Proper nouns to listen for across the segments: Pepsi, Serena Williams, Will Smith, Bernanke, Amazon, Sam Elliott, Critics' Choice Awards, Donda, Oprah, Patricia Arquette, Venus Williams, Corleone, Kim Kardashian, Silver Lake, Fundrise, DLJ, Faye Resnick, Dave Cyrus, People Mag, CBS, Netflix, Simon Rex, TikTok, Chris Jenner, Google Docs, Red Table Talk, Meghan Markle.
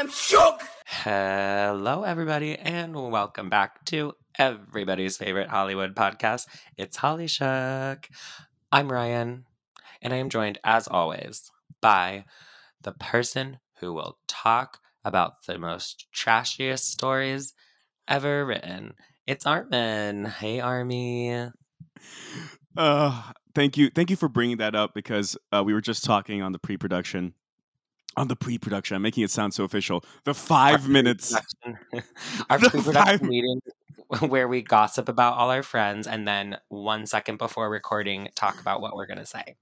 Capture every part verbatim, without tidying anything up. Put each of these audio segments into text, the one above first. I'm shook. Hello, everybody, and welcome back to everybody's favorite Hollywood podcast. It's Holly Shook. I'm Ryan, and I am joined, as always, by the person who will talk about the most trashiest stories ever written. It's Armin. Hey, Army. Uh, thank you. Thank you for bringing that up because uh, we were just talking on the pre-production. On the pre-production. I'm making it sound so official. The five our minutes. Pre-production. Our the pre-production five... meeting where we gossip about all our friends and then one second before recording, talk about what we're going to say.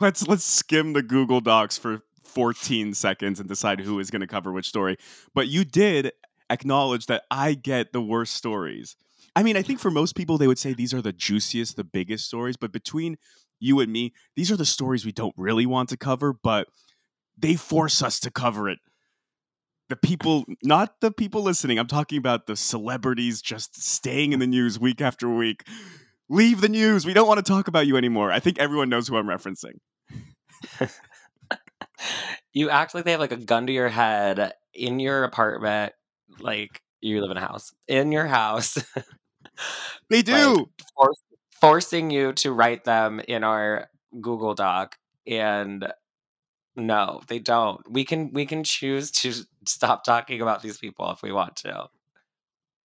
Let's let's skim the Google Docs for fourteen seconds and decide who is going to cover which story. But you did acknowledge that I get the worst stories. I mean, I think for most people, they would say these are the juiciest, the biggest stories. But between you and me, these are the stories we don't really want to cover, but they force us to cover it. The people, not the people listening. I'm talking about the celebrities just staying in the news week after week. Leave the news. We don't want to talk about you anymore. I think everyone knows who I'm referencing. You act like they have like a gun to your head in your apartment. Like you live in a house. In your house. They do. Like, for- forcing you to write them in our Google Doc. And no, they don't. We can we can choose to stop talking about these people if we want to.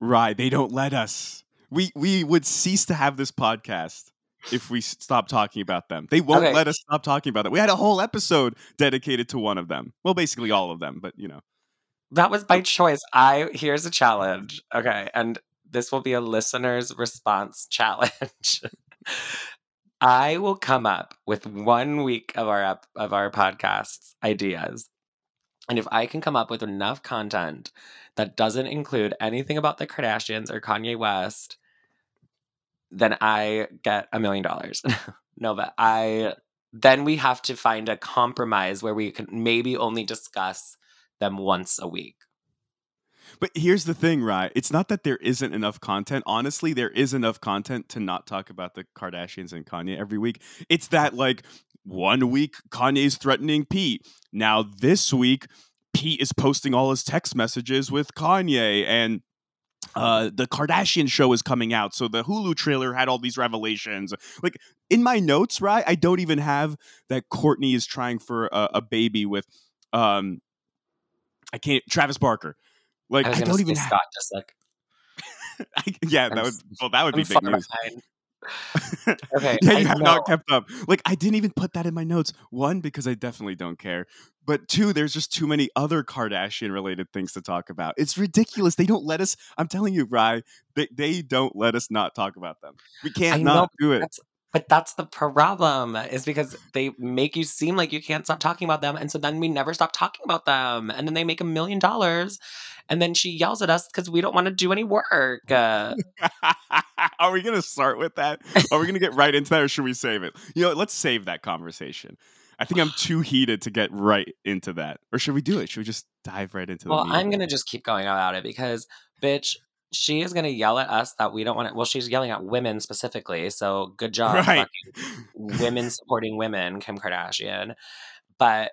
Right. They don't let us. We we would cease to have this podcast if we stopped talking about them. They won't okay. let us stop talking about it. We had a whole episode dedicated to one of them. Well, basically all of them, but you know. That was by choice. I here's a challenge. Okay. And this will be a listener's response challenge. I will come up with one week of our of our podcast's ideas. And if I can come up with enough content that doesn't include anything about the Kardashians or Kanye West, then I get a million dollars. No, but I then we have to find a compromise where we can maybe only discuss them once a week. But here's the thing, Rye. It's not that there isn't enough content. Honestly, there is enough content to not talk about the Kardashians and Kanye every week. It's that, like, one week Kanye's threatening Pete. Now this week, Pete is posting all his text messages with Kanye, and uh, the Kardashian show is coming out. So the Hulu trailer had all these revelations. Like, in my notes, Rye, I don't even have that Courtney is trying for a, a baby with, um, I can't, Travis Barker. Like, I, I don't even have Scott just like I, yeah, I'm, that would well that would I'm be big news. Okay. Yeah, you I have know. not kept up. Like, I didn't even put that in my notes. One, because I definitely don't care. But two, there's just too many other Kardashian related things to talk about. It's ridiculous. They don't let us. I'm telling you, Rye, they, they don't let us not talk about them. We can't I not know, do it. That's, but that's the problem, is because they make you seem like you can't stop talking about them. And so then we never stop talking about them. And then they make a million dollars. And then she yells at us because we don't want to do any work. Uh, Are we going to start with that? Are we going to get right into that, or should we save it? You know, let's save that conversation. I think I'm too heated to get right into that. Or should we do it? Should we just dive right into that? Well, I'm going to just keep going about it because, bitch, she is going to yell at us that we don't want to. Well, she's yelling at women specifically. So good job. Right. Women supporting women, Kim Kardashian. But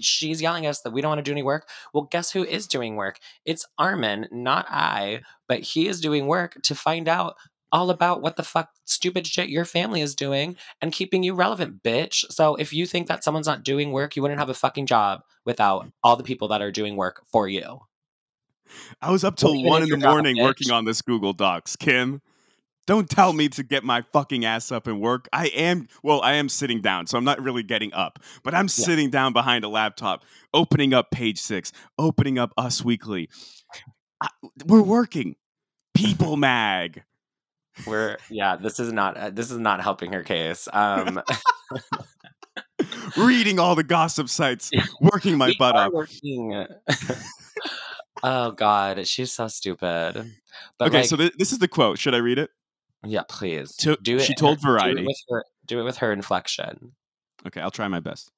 she's yelling at us that we don't want to do any work. Well, guess who is doing work? It's Armin, not I, but he is doing work to find out all about what the fuck stupid shit your family is doing and keeping you relevant, bitch. So if you think that someone's not doing work, you wouldn't have a fucking job without all the people that are doing work for you. I was up till one in the morning working on this Google Docs, Kim. Don't tell me to get my fucking ass up and work. I am, well, I am sitting down, so I'm not really getting up. But I'm yeah. sitting down behind a laptop, opening up Page Six, opening up Us Weekly. I, we're working. People mag. We're, yeah, this is not, uh, this is not helping her case. Um, reading all the gossip sites, yeah. working my we butt up. Working. Oh, God, she's so stupid. But okay, like, so th- this is the quote. Should I read it? Yeah, please. To, do it. She told her, Variety. Do it, her, do it with her inflection. Okay, I'll try my best.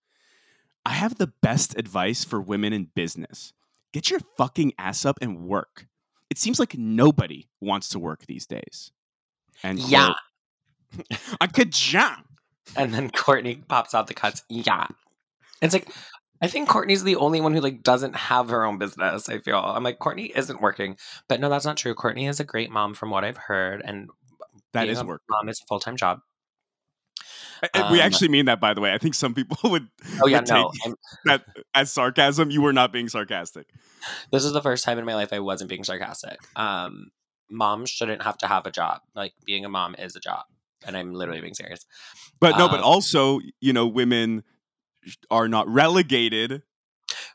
I have the best advice for women in business. Get your fucking ass up and work. It seems like nobody wants to work these days. And yeah. I could jump. And then Courtney pops out the cuts. Yeah. It's like, I think Courtney's the only one who like doesn't have her own business, I feel. I'm like, Courtney isn't working. But no, that's not true. Courtney is a great mom from what I've heard. And that is work. Mom is a full-time job. Um, we actually mean that, by the way. I think some people would, oh, yeah, would take no, that as sarcasm. You were not being sarcastic. This is the first time in my life I wasn't being sarcastic. Um, moms shouldn't have to have a job. Like, being a mom is a job. And I'm literally being serious. But no, um, but also, you know, women are not relegated.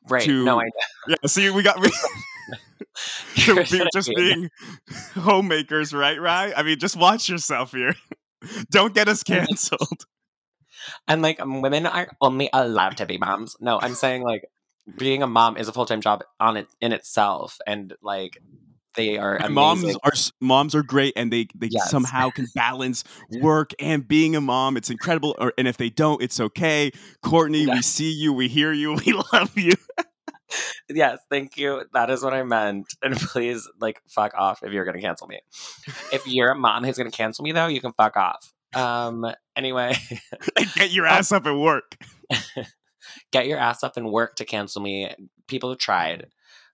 Right. To, no, I know. Yeah, see, we got... We, to be, just being homemakers, right, Ryan? I mean, just watch yourself here. Don't get us canceled. And like, women are only allowed to be moms. No, I'm saying like being a mom is a full-time job on it in itself, and like they are amazing. moms are moms are great, and they they yes. somehow can balance work and being a mom. It's incredible. Or, and if they don't, it's okay. Courtney, yes. we see you, we hear you, we love you. Yes, thank you. That is what I meant. And please, like, fuck off if you're going to cancel me. If you're a mom who's going to cancel me, though, you can fuck off. Um. Anyway. Get your ass up and work. Get your ass up and work to cancel me. People have tried.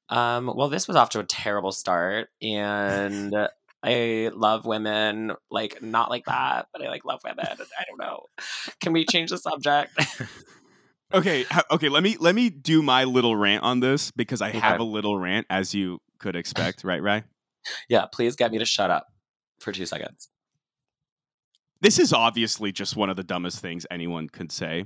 Um. Well, this was off to a terrible start. And I love women. Like, not like that, but I, like, love women. I don't know. Can we change the subject? Okay, okay, let me let me do my little rant on this, because I okay. have a little rant, as you could expect, right, Ryan? Yeah, please get me to shut up for two seconds. This is obviously just one of the dumbest things anyone could say.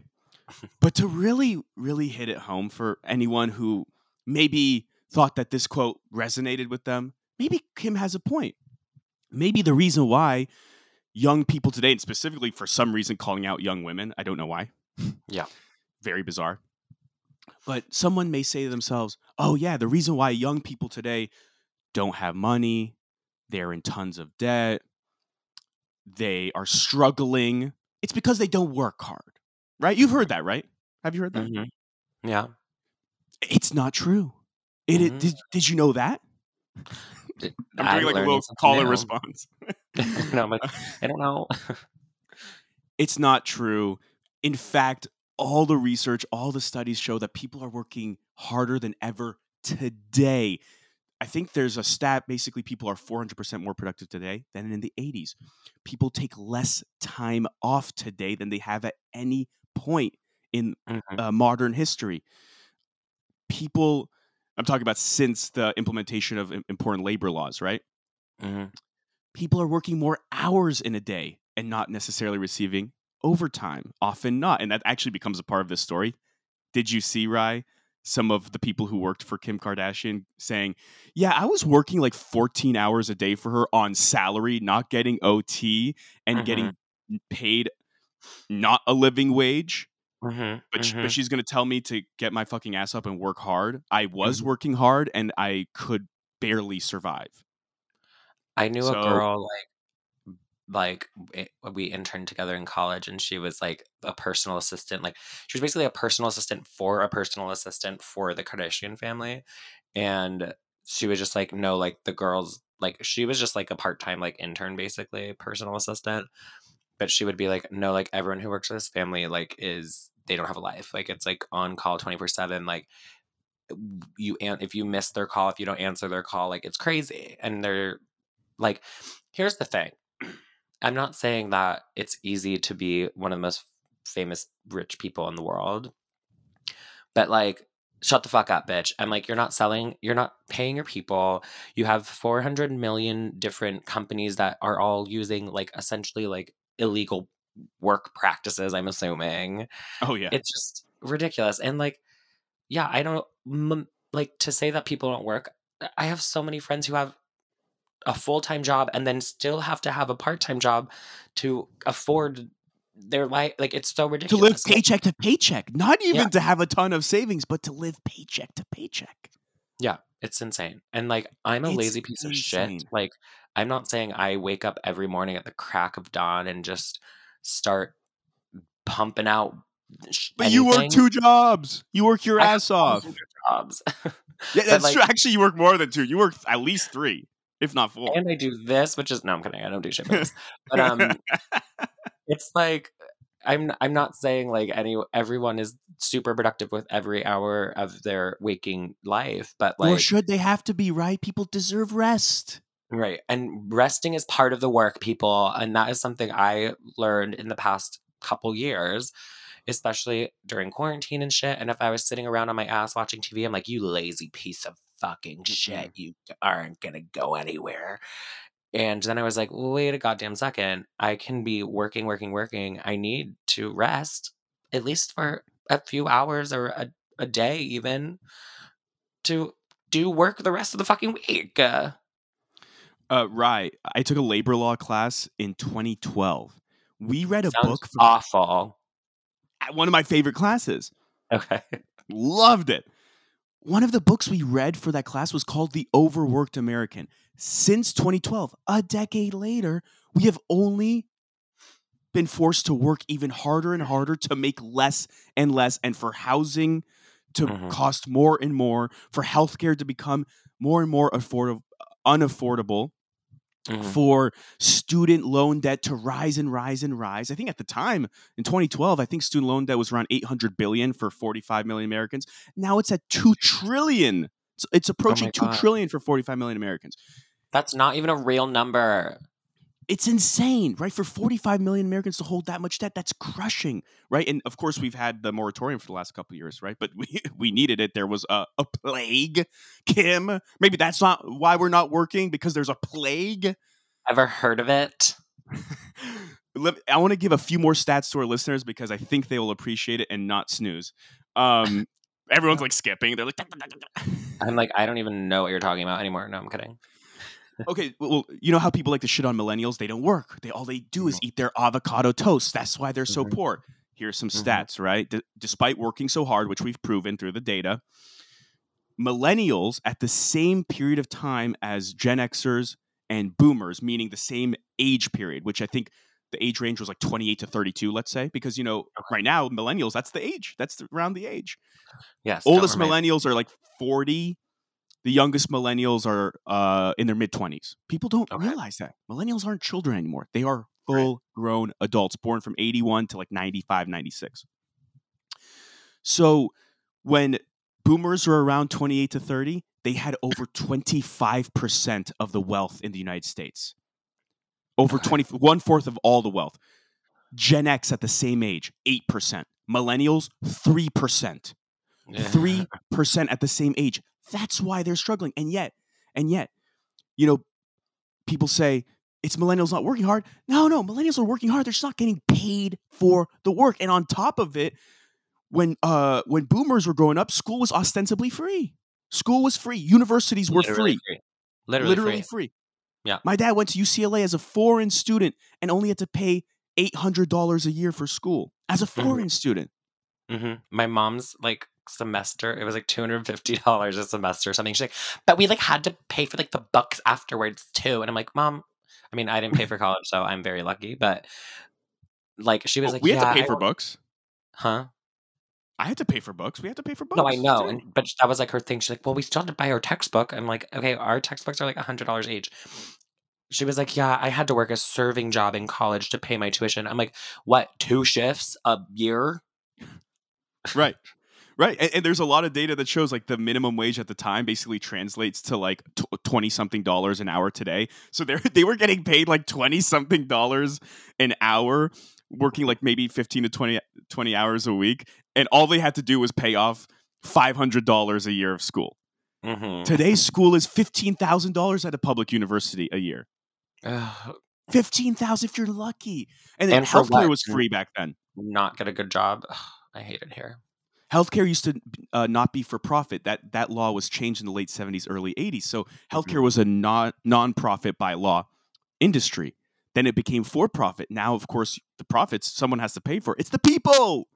But to really, really hit it home for anyone who maybe thought that this quote resonated with them, maybe Kim has a point. Maybe the reason why young people today, and specifically for some reason calling out young women, I don't know why. Yeah. Very bizarre. But someone may say to themselves, oh, yeah, the reason why young people today don't have money, they're in tons of debt, they are struggling, it's because they don't work hard, right? You've heard that, right? Have you heard that? Mm-hmm. Yeah. It's not true. It, mm-hmm. it did, did you know that? Did, I'm doing I've like a little call and response. No, I'm like, I don't know. It's not true. In fact, all the research, all the studies show that people are working harder than ever today. I think there's a stat, basically people are four hundred percent more productive today than in the eighties. People take less time off today than they have at any point in mm-hmm. uh, modern history. People, I'm talking about since the implementation of important labor laws, right? Mm-hmm. People are working more hours in a day and not necessarily receiving overtime, often not. And that actually becomes a part of this story. Did you see, Rye, some of the people who worked for Kim Kardashian saying, yeah, I was working like fourteen hours a day for her on salary, not getting O T and mm-hmm. getting paid not a living wage. Mm-hmm. But, mm-hmm. but she's going to tell me to get my fucking ass up and work hard. I was mm-hmm. working hard and I could barely survive. I knew so, a girl like like it, we interned together in college, and she was like a personal assistant. Like she was basically a personal assistant for a personal assistant for the Kardashian family. And she was just like, no, like the girls, like she was just like a part-time like intern, basically personal assistant. But she would be like, no, like everyone who works for this family, like is, they don't have a life. Like it's like on call twenty-four seven. Like you, and if you miss their call, if you don't answer their call, like it's crazy. And they're like, here's the thing. I'm not saying that it's easy to be one of the most famous rich people in the world, but like, shut the fuck up, bitch. I'm like, you're not selling, you're not paying your people. You have four hundred million different companies that are all using like essentially like illegal work practices, I'm assuming. Oh yeah. It's just ridiculous. And like, yeah, I don't m- like to say that people don't work. I have so many friends who have a full-time job and then still have to have a part-time job to afford their life. Like it's so ridiculous. To live paycheck to paycheck, not even yeah. to have a ton of savings, but to live paycheck to paycheck. Yeah. It's insane. And like, I'm a it's lazy piece insane. of shit. Like I'm not saying I wake up every morning at the crack of dawn and just start pumping out. But anything. You work two jobs. You work your I ass off. Jobs. Yeah, that's like, true. Actually, you work more than two. You work at least three. If not full. And I do this, which is, no, I'm kidding. I don't do shit for this. But um, it's like, I'm I'm not saying like any everyone is super productive with every hour of their waking life, but like, or should they have to be, right? People deserve rest. Right. And resting is part of the work, people. And that is something I learned in the past couple years, especially during quarantine and shit. And if I was sitting around on my ass watching T V, I'm like, you lazy piece of fucking shit. You aren't going to go anywhere. And then I was like, wait a goddamn second. I can be working, working, working. I need to rest at least for a few hours or a, a day even to do work the rest of the fucking week. Uh, Uh, right. I took a labor law class in twenty twelve. We read a Sounds book. From awful. One of my favorite classes. Okay. Loved it. One of the books we read for that class was called The Overworked American. Since twenty twelve, a decade later, we have only been forced to work even harder and harder to make less and less, and for housing to mm-hmm. cost more and more, for healthcare to become more and more affordable, unaffordable. Mm-hmm. For student loan debt to rise and rise and rise. I think at the time in twenty twelve, I think student loan debt was around eight hundred billion dollars for forty-five million Americans. Now it's at two trillion dollars. It's, it's approaching oh two trillion dollars for forty-five million Americans. That's not even a real number. It's insane, right? For forty-five million Americans to hold that much debt, that's crushing, right? And of course, we've had the moratorium for the last couple of years, right? But we, we needed it. There was a, a plague, Kim. Maybe that's not why we're not working, because there's a plague. Ever heard of it? I want to give a few more stats to our listeners because I think they will appreciate it and not snooze. Um, everyone's like skipping. They're like, da, da, da, da. I'm like, I don't even know what you're talking about anymore. No, I'm kidding. Okay, well, you know how people like to shit on millennials? They don't work. They all they do is eat their avocado toast. That's why they're so mm-hmm. poor. Here's some mm-hmm. stats, right? D- despite working so hard, which we've proven through the data, millennials at the same period of time as Gen Xers and boomers, meaning the same age period, which I think the age range was like twenty-eight to thirty-two, let's say, because, you know, right now, millennials, that's the age. That's the, around the age. Yes. Oldest millennials are like forty. The youngest millennials are uh, in their mid-twenties. People don't okay. realize that. Millennials aren't children anymore. They are full-grown right. adults born from eighty-one to like ninety-five, ninety-six. So when boomers were around twenty-eight to thirty, they had over twenty-five percent of the wealth in the United States. Over okay. twenty, one-fourth of all the wealth. Gen X at the same age, eight percent. Millennials, three percent. Yeah. three percent at the same age. That's why they're struggling. And yet, and yet, you know, people say it's millennials not working hard. No, no, millennials are working hard. They're just not getting paid for the work. And on top of it, when uh, when boomers were growing up, school was ostensibly free. School was free. Universities were Literally free. free. Literally, Literally free. free. Yeah. My dad went to U C L A as a foreign student and only had to pay eight hundred dollars a year for school as a foreign mm-hmm. student. Mm-hmm. My mom's like, semester it was like two hundred fifty dollars a semester or something. She's like, but we like had to pay for like the books afterwards too. And I'm like, Mom, I mean, I didn't pay for college, so I'm very lucky, but like she was well, like we yeah, had to pay I for books huh I had to pay for books we had to pay for books no I know and, but that was like her thing. She's like, well, we still had to buy our textbook. I'm like, okay, our textbooks are like a hundred dollars each. She was like, yeah, I had to work a serving job in college to pay my tuition. I'm like, what, two shifts a year? Right. Right. And, and there's a lot of data that shows like the minimum wage at the time basically translates to like twenty something dollars an hour today. So they they were getting paid like twenty something dollars an hour, working like maybe fifteen to twenty hours a week. And all they had to do was pay off five hundred dollars a year of school. Mm-hmm. Today's school is fifteen thousand dollars at a public university a year. fifteen thousand if you're lucky. And then and healthcare was free back then. Not get a good job. Ugh, I hate it here. Healthcare used to uh, not be for profit. That that law was changed in the late seventies, early eighties. So healthcare was a non non-profit by law industry. Then it became for profit. Now, of course, the profits someone has to pay for. It's the people.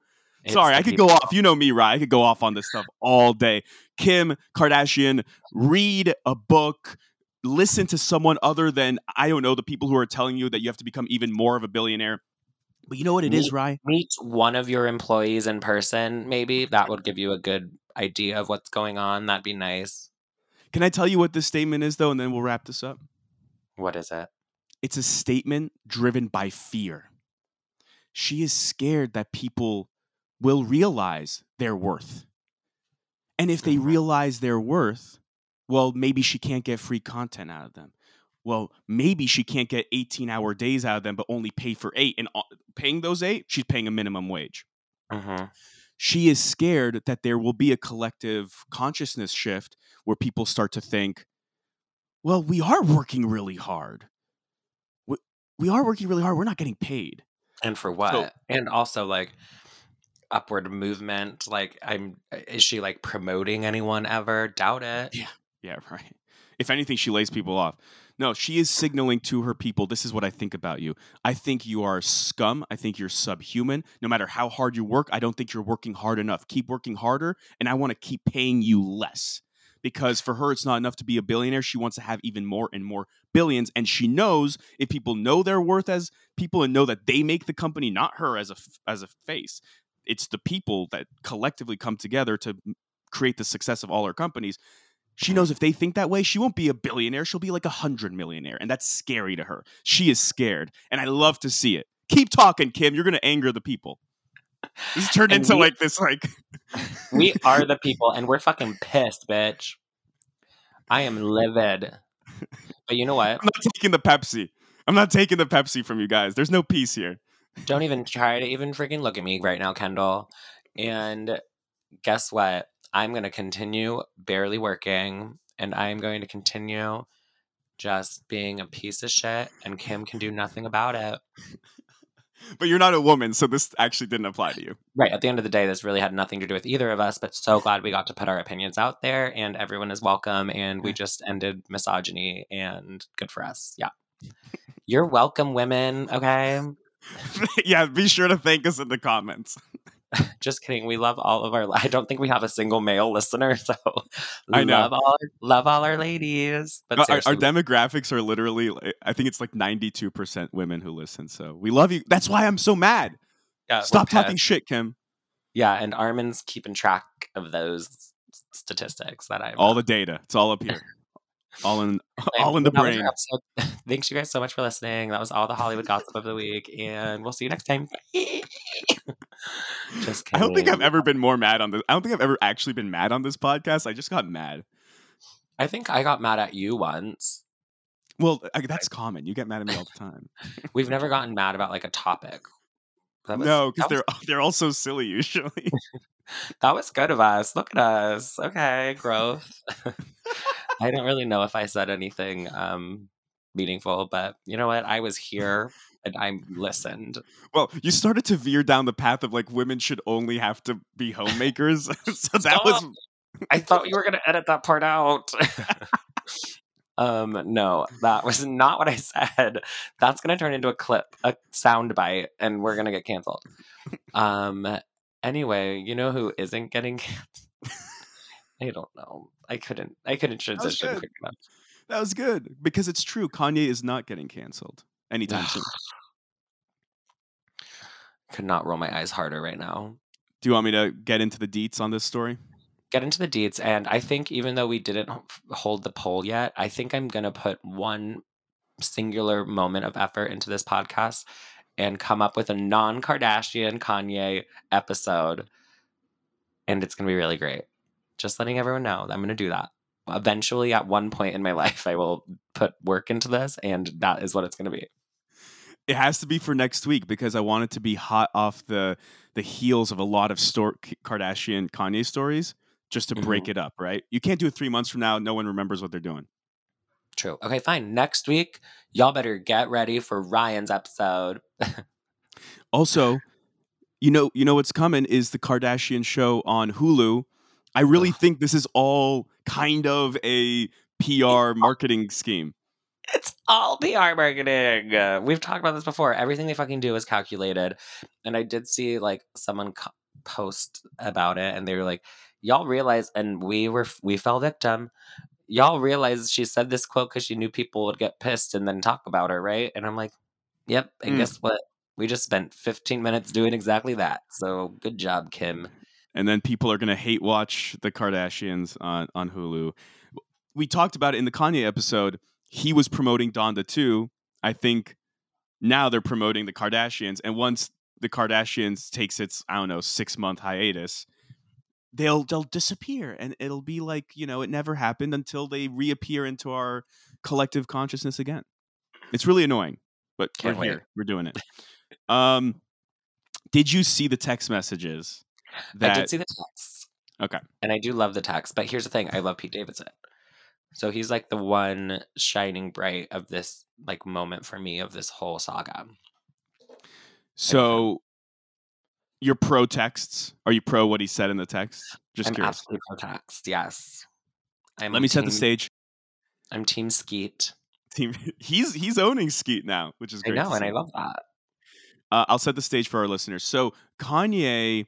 It's Sorry, the I could people. go off. You know me, Ryan. I could go off on this stuff all day. Kim Kardashian, read a book. Listen to someone other than, I don't know, the people who are telling you that you have to become even more of a billionaire. But you know what it meet, is, Ryan? Meet one of your employees in person, maybe. That would give you a good idea of what's going on. That'd be nice. Can I tell you what this statement is, though, and then we'll wrap this up? What is it? It's a statement driven by fear. she is scared that people will realize their worth. And if they realize their worth, well, maybe she can't get free content out of them. Well, maybe she can't get eighteen-hour days out of them, but only pay for eight. And paying those eight, she's paying a minimum wage. Uh-huh. She is scared that there will be a collective consciousness shift where people start to think, well, we are working really hard. We, we are working really hard. We're not getting paid. And for what? So, and also, like, upward movement. Like, I'm is she, like, promoting anyone ever? Doubt it. Yeah. Yeah, right. If anything, she lays people off. No, she is signaling to her people, this is what I think about you. I think you are scum. I think you're subhuman. No matter how hard you work, I don't think you're working hard enough. Keep working harder, and I want to keep paying you less. Because for her, it's not enough to be a billionaire. She wants to have even more and more billions. And she knows if people know their worth as people and know that they make the company, not her as a, as a face, it's the people that collectively come together to create the success of all her companies. She knows if they think that way, she won't be a billionaire. She'll be like a hundred millionaire. And that's scary to her. She is scared. And I love to see it. Keep talking, Kim. You're going to anger the people. This turned and into we, like this, like... we are the people, and we're fucking pissed, bitch. I am livid. But you know what? I'm not taking the Pepsi. I'm not taking the Pepsi from you guys. There's no peace here. Don't even try to even freaking look at me right now, Kendall. And guess what? I'm going to continue barely working, and I'm going to continue just being a piece of shit, and Kim can do nothing about it. But you're not a woman, so this actually didn't apply to you. Right. At the end of the day, this really had nothing to do with either of us, but so glad we got to put our opinions out there, and everyone is welcome, and we just ended misogyny, and good for us. Yeah. You're welcome, women, okay? Yeah, be sure to thank us in the comments. Just kidding. We love all of our... I don't think we have a single male listener, so I know. Love all, love all our ladies. But no, our, our demographics are literally... I think it's like ninety-two percent women who listen, so we love you. That's why I'm so mad. Yeah, stop talking shit, Kim. Yeah, and Armin's keeping track of those statistics that I... All the data. It's all up here. All in all in the brain. Thanks you guys so much for listening. That was all the Hollywood gossip of the week, and we'll see you next time. Just kidding. I don't think I've ever been more mad on this. I don't think I've ever actually been mad on this podcast. I just got mad. I think I got mad at you once. Well, I, that's common. You get mad at me all the time. We've never gotten mad about like a topic. That was, no, because they're was... they're all so silly usually. That was good of us. Look at us. Okay, growth. I don't really know if I said anything um, meaningful, but you know what? I was here and I listened. Well, you started to veer down the path of like women should only have to be homemakers. So that oh, was. I thought you were going to edit that part out. um, no, that was not what I said. That's going to turn into a clip, a sound bite, and we're going to get canceled. Um. Anyway, you know who isn't getting canceled? I don't know. I couldn't. I couldn't transition quick enough. That was good because it's true. Kanye is not getting canceled anytime soon. Could not roll my eyes harder right now. Do you want me to get into the deets on this story? Get into the deets, and I think even though we didn't hold the poll yet, I think I'm gonna put one singular moment of effort into this podcast and come up with a non-Kardashian Kanye episode, and it's gonna be really great. Just letting everyone know that I'm going to do that. Eventually, at one point in my life, I will put work into this, and that is what it's going to be. It has to be for next week because I want it to be hot off the the heels of a lot of stor- Kardashian Kanye stories just to break mm-hmm. it up, right? You can't do it three months from now. No one remembers what they're doing. True. Okay, fine. Next week, y'all better get ready for Ryan's episode. Also, you know, you know what's coming is the Kardashian show on Hulu. I really think this is all kind of a P R marketing scheme. It's all P R marketing. Uh, we've talked about this before. Everything they fucking do is calculated. And I did see like someone co- post about it and they were like, y'all realize, and we were, we fell victim. Y'all realize she said this quote because she knew people would get pissed and then talk about her, right? And I'm like, yep. And mm. guess what? We just spent fifteen minutes doing exactly that. So good job, Kim. And then people are going to hate watch the Kardashians on, on Hulu. We talked about it in the Kanye episode. He was promoting Donda too. I think now they're promoting the Kardashians. And once the Kardashians takes its, I don't know, six month hiatus, they'll they'll disappear, and it'll be like, you know, it never happened until they reappear into our collective consciousness again. It's really annoying, but Can't we're wait. here. We're doing it. Um, did you see the text messages? That... I did see the text. Okay. And I do love the text, but here's the thing. I love Pete Davidson. So he's like the one shining bright of this like moment for me of this whole saga. So you're pro texts. Are you pro what he said in the text? Just I'm curious. Absolutely pro text. Yes. I'm Let me team, set the stage. I'm team Skeet. Team. He's he's owning Skeet now, which is great. I know, and I love that. Uh, I'll set the stage for our listeners. So Kanye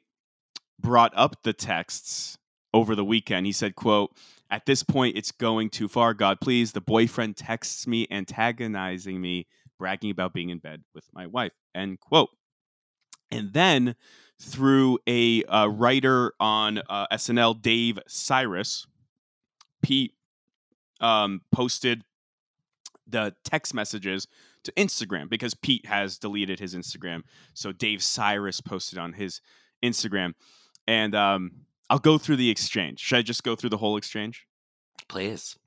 brought up the texts over the weekend. He said, quote, "At this point, it's going too far. God, please. The boyfriend texts me, antagonizing me, bragging about being in bed with my wife." End quote. And then through a uh, writer on uh, S N L, Dave Cyrus, Pete um, posted the text messages to Instagram because Pete has deleted his Instagram. So Dave Cyrus posted on his Instagram. And um, I'll go through the exchange. Should I just go through the whole exchange? Please.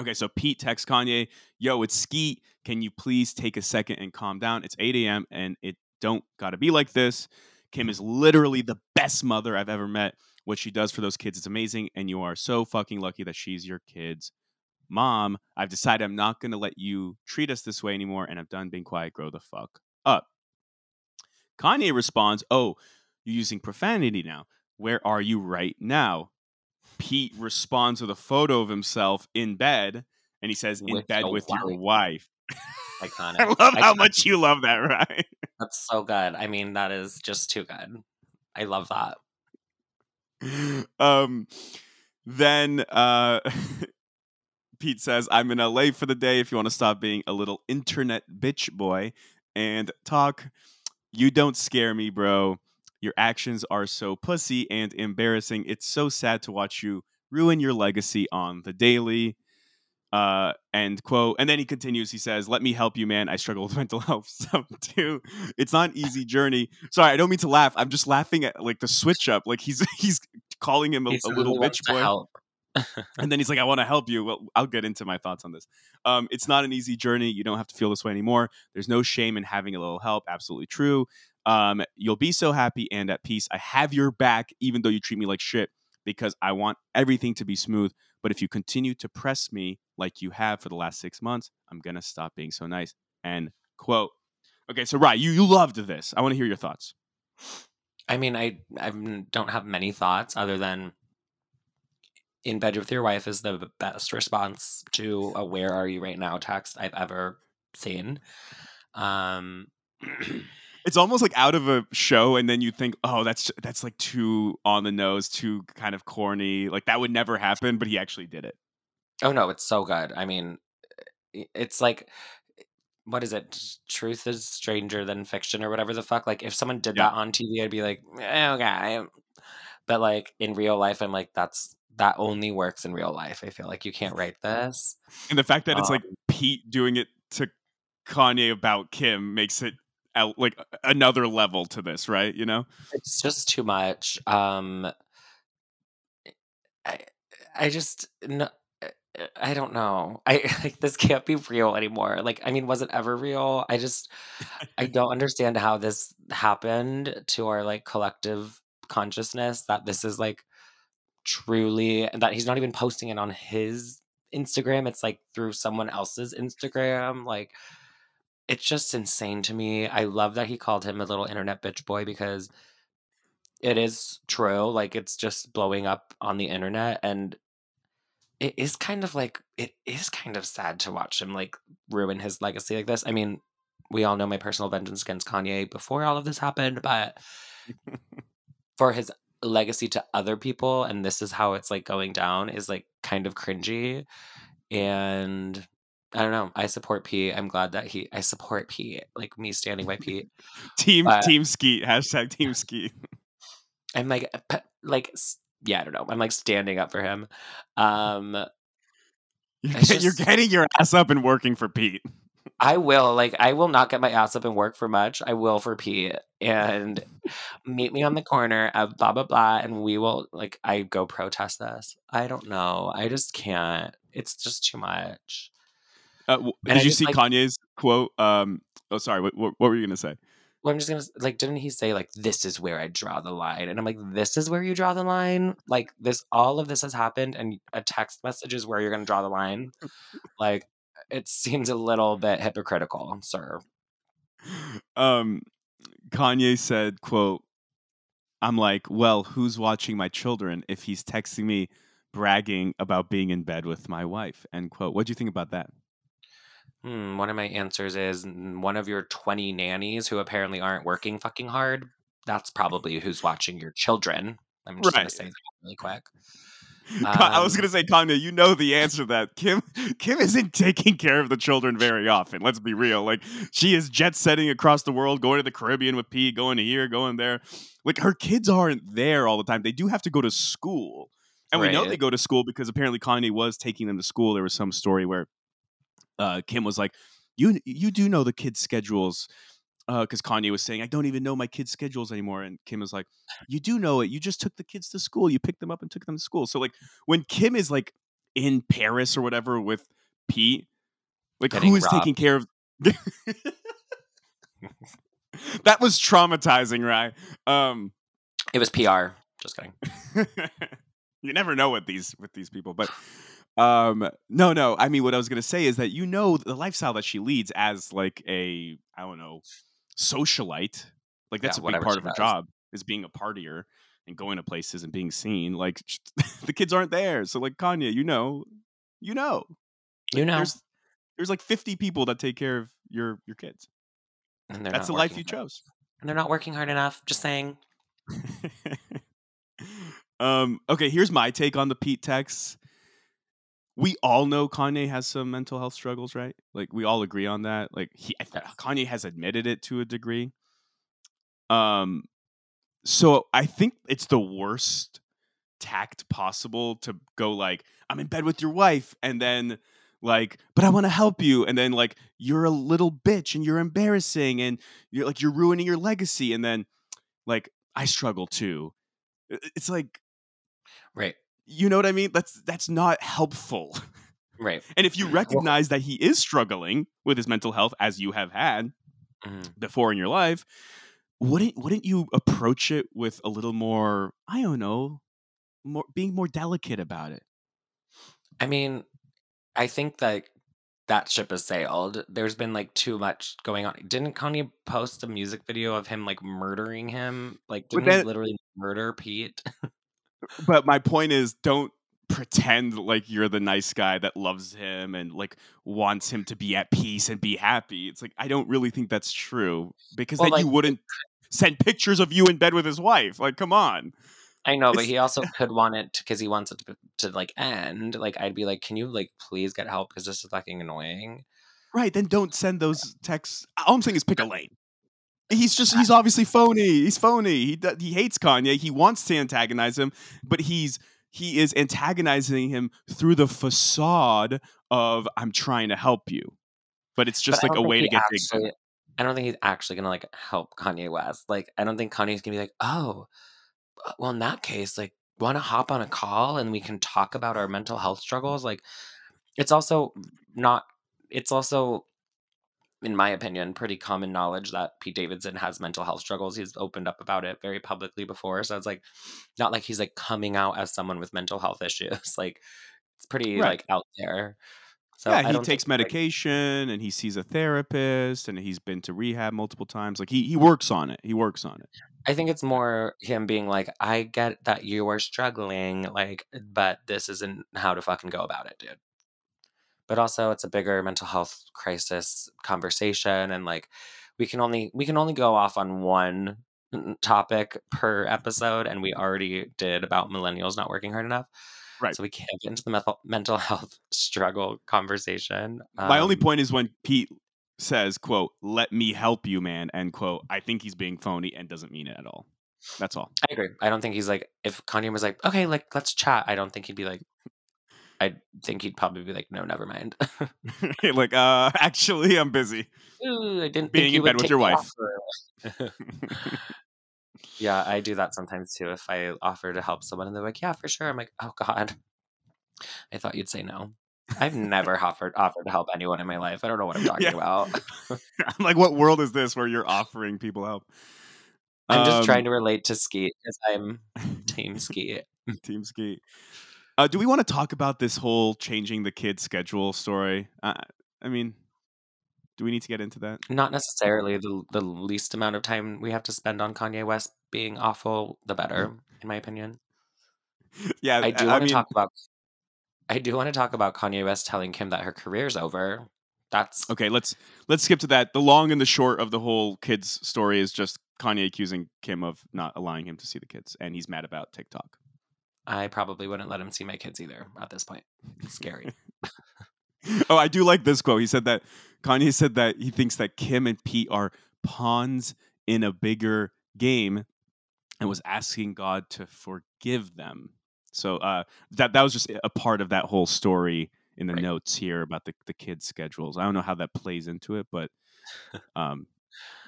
Okay, so Pete texts Kanye, "Yo, it's Skeet. Can you please take a second and calm down? It's eight a.m. and it don't gotta be like this. Kim is literally the best mother I've ever met. What she does for those kids is amazing, and you are so fucking lucky that she's your kid's mom. I've decided I'm not gonna let you treat us this way anymore, and I'm done being quiet. Grow the fuck up." Kanye responds, "Oh, you're using profanity now. Where are you right now?" Pete responds with a photo of himself in bed, and he says, "In with bed with wife. your wife." Iconic. I love Iconic. how much you love that, right? That's so good. I mean, that is just too good. I love that. Um, then uh, Pete says, "I'm in L A for the day. If you want to stop being a little internet bitch boy and talk, you don't scare me, bro. Your actions are so pussy and embarrassing. It's so sad to watch you ruin your legacy on the daily." Uh, end quote. And then he continues. He says, "Let me help you, man. I struggle with mental health stuff too. It's not an easy journey." Sorry, I don't mean to laugh. I'm just laughing at like the switch up. Like he's he's calling him a, a little bitch boy. And then he's like, "I want to help you." Well, I'll get into my thoughts on this. Um, it's not an easy journey. You don't have to feel this way anymore. There's no shame in having a little help. Absolutely true. Um, you'll be so happy and at peace. I have your back, even though you treat me like shit, because I want everything to be smooth. But if you continue to press me like you have for the last six months, I'm going to stop being so nice." End quote. Okay, so Ryan, you, you loved this. I want to hear your thoughts. I mean, I, I don't have many thoughts other than "in bed with your wife" is the best response to a "where are you right now" text I've ever seen. Um... It's almost like out of a show, and then you think, "Oh, that's that's like too on the nose, too kind of corny. Like that would never happen," but he actually did it. Oh no, it's so good. I mean, it's like, what is it? Truth is stranger than fiction, or whatever the fuck. Like if someone did yeah. that on T V, I'd be like, eh, okay, but like in real life, I'm like, that's that only works in real life. I feel like you can't write this. And the fact that um, it's like Pete doing it to Kanye about Kim makes it like another level to this, right? You know, it's just too much. Um, I, I just, no, I don't know. I like, this can't be real anymore. Like, I mean, was it ever real? I just, I don't understand how this happened to our like collective consciousness, that this is like truly, that he's not even posting it on his Instagram. It's like through someone else's Instagram. Like, it's just insane to me. I love that he called him a little internet bitch boy, because it is true. Like, it's just blowing up on the internet. And it is kind of like, it is kind of sad to watch him like ruin his legacy like this. I mean, we all know my personal vengeance against Kanye before all of this happened, but for his legacy to other people, and this is how it's like going down, is like kind of cringy. And I don't know. I support Pete. I'm glad that he... I support Pete. Like, me standing by Pete. team but, team Skeet. Hashtag team Skeet. I'm like... Like, yeah, I don't know. I'm like standing up for him. Um, you're, just, you're getting your ass up and working for Pete. I will. Like, I will not get my ass up and work for much. I will for Pete. And meet me on the corner of blah, blah, blah. And we will, like, I go protest this. I don't know. I just can't. It's just too much. Uh, w- did I you just, see like, Kanye's quote? Um, oh, sorry. What, what, what were you going to say? Well, I'm just going to, like, didn't he say, like, this is where I draw the line? And I'm like, this is where you draw the line? Like, this, all of this has happened, and a text message is where you're going to draw the line? Like, it seems a little bit hypocritical, sir. Um, Kanye said, quote, I'm like, well, who's watching my children if he's texting me bragging about being in bed with my wife, end quote. What do you think about that? Hmm, one of my answers is one of your twenty nannies who apparently aren't working fucking hard. That's probably who's watching your children. I'm just right. going to say that really quick. Um, I was going to say, Kanye, you know the answer to that. Kim Kim isn't taking care of the children very often. Let's be real. Like, she is jet setting across the world, going to the Caribbean with Pete, going here, going there. Like, her kids aren't there all the time. They do have to go to school. And right. we know they go to school because apparently Kanye was taking them to school. There was some story where Uh, Kim was like, you you do know the kids' schedules, because uh, Kanye was saying, I don't even know my kids' schedules anymore. And Kim was like, you do know it. You just took the kids to school. You picked them up and took them to school. So, like, when Kim is, like, in Paris or whatever with Pete, like, Getting who is robbed. taking care of... That was traumatizing, Ryan. Um, it was P R. Just kidding. You never know what these with these people, but... Um, no, no. I mean, what I was going to say is that, you know, the lifestyle that she leads as like a, I don't know, socialite, like that's yeah, a big part of her does. job is being a partier and going to places and being seen. Like the kids aren't there. So like Kanye, you know, you know, like, you know, there's, there's like fifty people that take care of your, your kids. And that's the life you hard. chose. And they're not working hard enough. Just saying. um, okay. Here's my take on the Pete texts. We all know Kanye has some mental health struggles, right? Like, we all agree on that. Like, he, I th- Kanye has admitted it to a degree. Um, so I think it's the worst tact possible to go like, I'm in bed with your wife, and then like, but I want to help you, and then like, you're a little bitch, and you're embarrassing, and you're like, you're ruining your legacy, and then like, I struggle too. It's like, right. You know what I mean? That's that's not helpful. Right. And if you recognize well, that he is struggling with his mental health, as you have had mm-hmm. before in your life, wouldn't wouldn't you approach it with a little more, I don't know, more being more delicate about it? I mean, I think that that ship has sailed. There's been like too much going on. Didn't Kanye post a music video of him like murdering him? Like, didn't that- he literally murder Pete? But my point is, don't pretend like you're the nice guy that loves him and like wants him to be at peace and be happy. It's like, I don't really think that's true, because well, then like, you wouldn't send pictures of you in bed with his wife. Like, come on. I know, it's, but he also could want it because he wants it to, to like end. Like, I'd be like, can you like please get help because this is fucking annoying. Right. Then don't send those texts. All I'm saying is pick a lane. He's just—he's obviously phony. He's phony. He he hates Kanye. He wants to antagonize him, but he's—he is antagonizing him through the facade of "I'm trying to help you," but it's just but like a way to get things. I don't think he's actually gonna like help Kanye West. Like, I don't think Kanye's gonna be like, "Oh, well, in that case, like, want to hop on a call and we can talk about our mental health struggles." Like, it's also not. It's also. in my opinion, pretty common knowledge that Pete Davidson has mental health struggles. He's opened up about it very publicly before. So it's like, not like he's like coming out as someone with mental health issues. Like, it's pretty right. like out there. So yeah, I he don't takes think, medication like, and he sees a therapist and he's been to rehab multiple times. Like he, he works on it. He works on it. I think it's more him being like, I get that you are struggling, like, but this isn't how to fucking go about it, dude. But also it's a bigger mental health crisis conversation. And like, we can only, we can only go off on one topic per episode. And we already did about millennials not working hard enough. Right. So we can't get into the me- mental health struggle conversation. Um, My only point is when Pete says, quote, let me help you, man, end quote, I think he's being phony and doesn't mean it at all. That's all. I agree. I don't think he's like, if Kanye was like, okay, like, let's chat. I don't think he'd be like, I think he'd probably be like, no, never mind. Like, uh, actually, I'm busy. Ooh, I didn't being think you in bed with your wife. Yeah, I do that sometimes too. If I offer to help someone and they're like, yeah, for sure. I'm like, oh God, I thought you'd say no. I've never offered offered to help anyone in my life. I don't know what I'm talking yeah. about. I'm like, what world is this where you're offering people help? I'm um, just trying to relate to Skeet because I'm Team Skeet. Team Skeet. Uh, do we want to talk about this whole changing the kids' schedule story? Uh, I mean, do we need to get into that? Not necessarily. The the least amount of time we have to spend on Kanye West being awful, the better, in my opinion. Yeah, I do want I mean... to talk about. I do want to talk about Kanye West telling Kim that her career's over. That's okay. Let's let's skip to that. The long and the short of the whole kids story is just Kanye accusing Kim of not allowing him to see the kids, and he's mad about TikTok. I probably wouldn't let him see my kids either at this point. It's scary. Oh, I do like this quote. He said that Kanye said that he thinks that Kim and Pete are pawns in a bigger game and was asking God to forgive them. So uh, that that was just a part of that whole story in the right. notes here about the, the kids' schedules. I don't know how that plays into it, but um,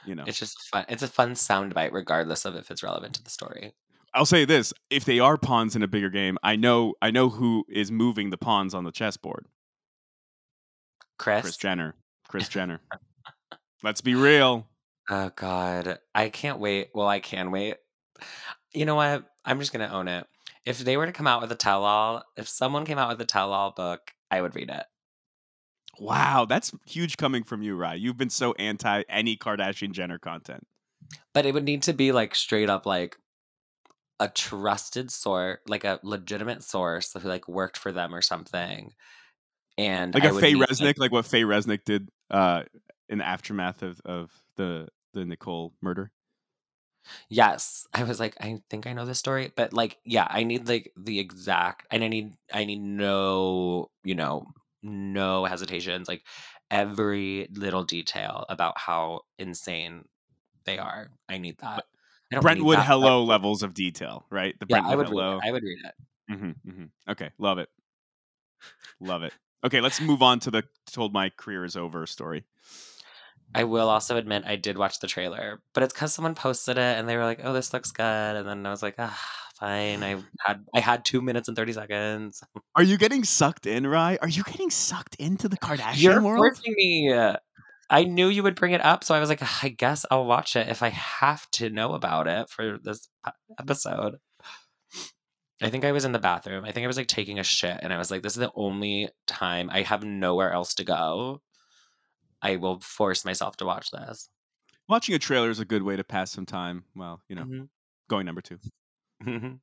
you know, it's just fun. It's a fun soundbite, regardless of if it's relevant to the story. I'll say this: if they are pawns in a bigger game, I know I know who is moving the pawns on the chessboard. Chris, Chris Jenner, Chris Jenner. Let's be real. Oh God, I can't wait. Well, I can wait. You know what? I'm just gonna own it. If they were to come out with a tell-all, if someone came out with a tell-all book, I would read it. Wow, that's huge coming from you, Ryan. You've been so anti any Kardashian-Jenner content. But it would need to be like straight up like a trusted source, like a legitimate source who like worked for them or something. And like I a would Faye need, Resnick, like, like what Faye Resnick did uh, in the aftermath of, of the the Nicole murder. Yes, I was like, I think I know this story, but like, yeah, I need like the exact, and I need, I need no, you know, no hesitations, like every little detail about how insane they are. I need that. I Brentwood need that, Hello but... levels of detail, right? The yeah, Brentwood I would Hello. Read it. I would read it. Mm-hmm, mm-hmm. Okay, love it, love it. Okay, let's move on to the "Told My Career Is Over" story. I will also admit I did watch the trailer, but it's because someone posted it and they were like, "Oh, this looks good," and then I was like, "Ah, fine." I had I had two minutes and thirty seconds. Are you getting sucked in, Rye? Are you getting sucked into the Kardashian You're world? You're forcing me. I knew you would bring it up, so I was like, I guess I'll watch it if I have to know about it for this episode. I think I was in the bathroom. I think I was like taking a shit, and I was like, "This is the only time I have nowhere else to go. I will force myself to watch this." Watching a trailer is a good way to pass some time. Well, you know, mm-hmm. going number two. Mm-hmm.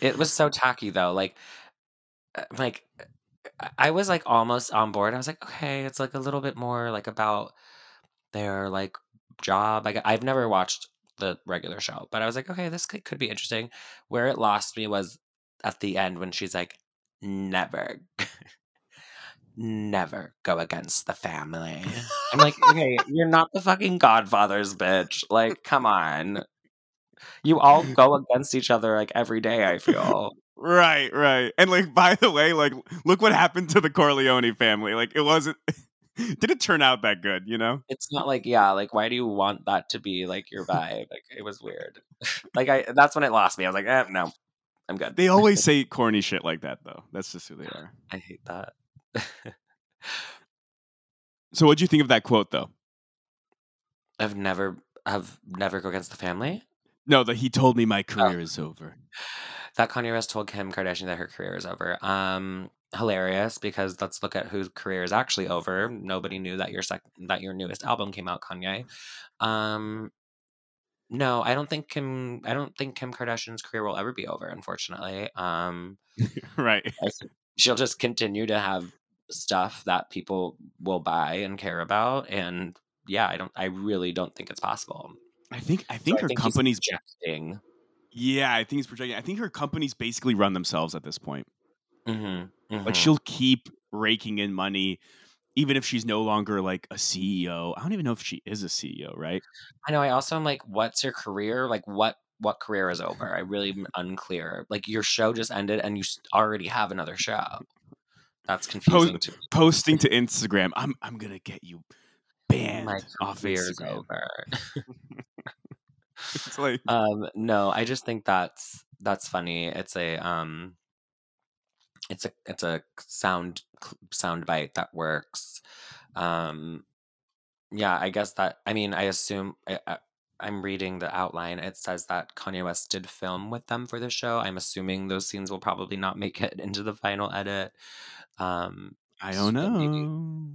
It was so tacky, though. Like, like I was like almost on board. I was like, okay, it's like a little bit more like about their like job. Like, I've never watched the regular show, but I was like, okay, this could, could be interesting. Where it lost me was at the end when she's like, never. Never go against the family. I'm like, okay, you're not the fucking Godfathers, bitch. Like, come on. You all go against each other like every day, I feel. Right, right. And like, by the way, like, look what happened to the Corleone family. Like, it wasn't, didn't turn out that good, you know? It's not like, yeah, like, why do you want that to be like your vibe? Like, it was weird. Like, I, that's when it lost me. I was like, eh, no, I'm good. They always say corny shit like that, though. That's just who they are. I hate that. So what do you think of that quote, though? I've never, I've never go against the family. No, that he told me my career oh. is over. That Kanye West told Kim Kardashian that her career is over. Um, hilarious, because let's look at whose career is actually over. Nobody knew that your sec- that your newest album came out, Kanye. Um, no, I don't think Kim. I don't think Kim Kardashian's career will ever be over. Unfortunately, um, right? I, she'll just continue to have stuff that people will buy and care about, and yeah, I don't I really don't think it's possible. I think I think so her I think company's he's projecting. Yeah, I think he's projecting. I think her companies basically run themselves at this point. Mm-hmm, mm-hmm. Like, she'll keep raking in money even if she's no longer like a C E O. I don't even know if she is a C E O, right? I know. I also am like, what's her career? Like, what what career is over? I really am unclear. Like, your show just ended and you already have another show. That's confusing Post, to me. Posting to Instagram, I'm I'm gonna get you banned My off Instagram. Over. It's like, um, no, I just think that's that's funny. It's a um, it's a it's a sound sound bite that works. Um, yeah, I guess that. I mean, I assume. I, I, I'm reading the outline. It says that Kanye West did film with them for the show. I'm assuming those scenes will probably not make it into the final edit. Um, I don't so know.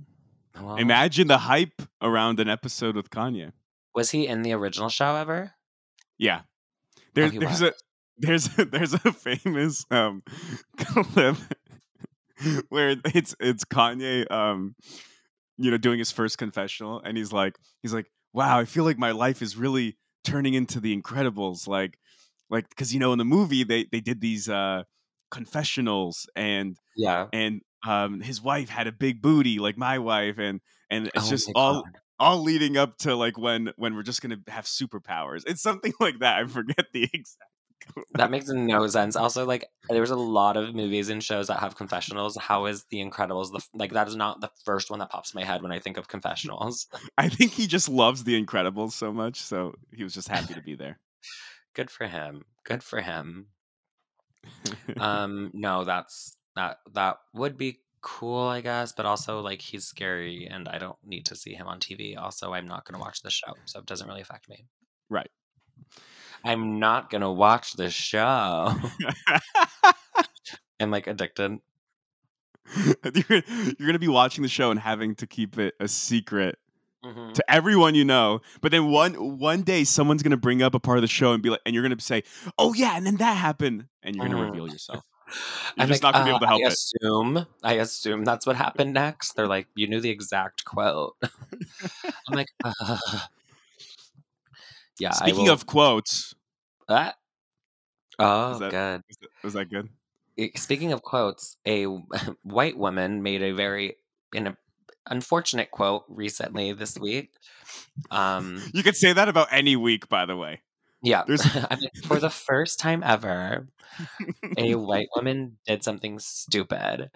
Maybe, well, imagine the hype around an episode with Kanye. Was he in the original show ever? Yeah. There, oh, there's, a, there's, a, there's a famous um, clip where it's, it's Kanye um, you know, doing his first confessional. And he's like, he's like, wow, I feel like my life is really turning into The Incredibles. Like, like, because, you know, in the movie, they, they did these uh, confessionals and yeah, and um, his wife had a big booty like my wife. And and it's oh just all God. all leading up to like when when we're just going to have superpowers. It's something like that. I forget the exact. That makes no sense. Also, like, there's a lot of movies and shows that have confessionals. How is The Incredibles the, like, that is not the first one that pops in my head when I think of confessionals. I think he just loves The Incredibles so much, so he was just happy to be there. Good for him. Good for him. um, no, that's that. That would be cool, I guess. But also, like, he's scary, and I don't need to see him on T V. Also, I'm not going to watch the show, so it doesn't really affect me. Right. I'm not going to watch this show. I'm like addicted. You're, you're going to be watching the show and having to keep it a secret mm-hmm. to everyone you know. But then one one day someone's going to bring up a part of the show and be like, and you're going to say, oh yeah, and then that happened. And you're going to mm-hmm. reveal yourself. You're I'm just like, not going to uh, be able to help I assume, it. I assume that's what happened next. They're like, you knew the exact quote. I'm like, uh. Yeah. Speaking of quotes, that oh, that, good. Was that, was that good? Speaking of quotes, a white woman made a very in a, unfortunate quote recently this week. Um, you could say that about any week, by the way. Yeah, I mean, for the first time ever, a white woman did something stupid.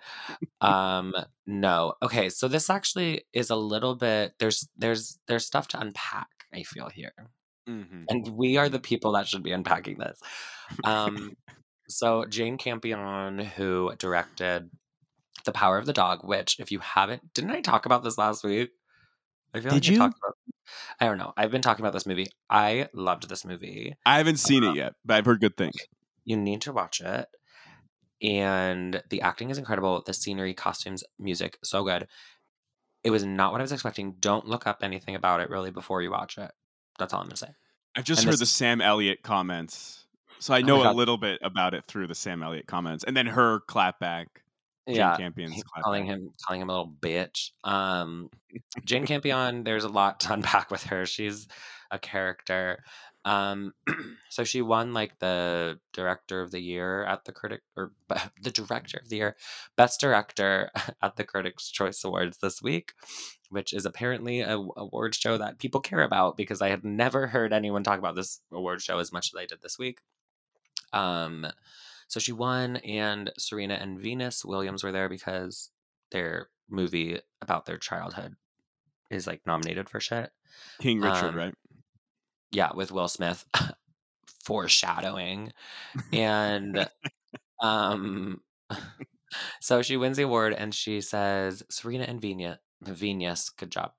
Um, no, okay, so this actually is a little bit. There's there's there's stuff to unpack, I feel here. Mm-hmm. And we are the people that should be unpacking this. Um, so Jane Campion, who directed The Power of the Dog, which if you haven't, didn't I talk about this last week? I feel Did like you? I, talked about, I don't know. I've been talking about this movie. I loved this movie. I haven't seen um, it yet, but I've heard good things. You need to watch it. And the acting is incredible. The scenery, costumes, music, so good. It was not what I was expecting. Don't look up anything about it really before you watch it. That's all I'm going to say. I've just and heard this... the Sam Elliott comments. So I know oh a little bit about it through the Sam Elliott comments. And then her clapback. Yeah. Jane Campion's clapback. Calling him, calling him a little bitch. Um, Jane Campion, there's a lot to unpack with her. She's a character. Um, so she won like the director of the year at the critic or the director of the year, best director at the Critics' Choice Awards this week, which is apparently a award show that people care about because I have never heard anyone talk about this award show as much as I did this week. Um, so she won, and Serena and Venus Williams were there because their movie about their childhood is like nominated for shit. King Richard, um, right? Yeah, with Will Smith. Foreshadowing. And um, so she wins the award and she says, Serena and Venus, Venus, good job.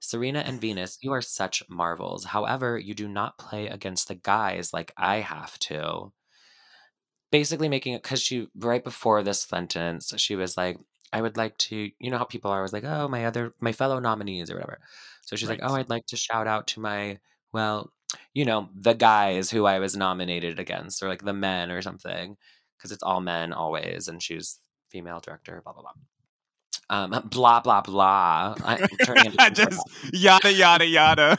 Serena and Venus, you are such marvels. However, you do not play against the guys like I have to. Basically making it, because she, right before this sentence, she was like, I would like to, you know how people are always like, oh, my other, my fellow nominees or whatever. So she's right. like, oh, I'd like to shout out to my, well, you know, the guys who I was nominated against, or like the men or something, because it's all men always, and she's female director, blah, blah, blah. Um, blah, blah, blah. I'm turning into Just yada, yada, yada.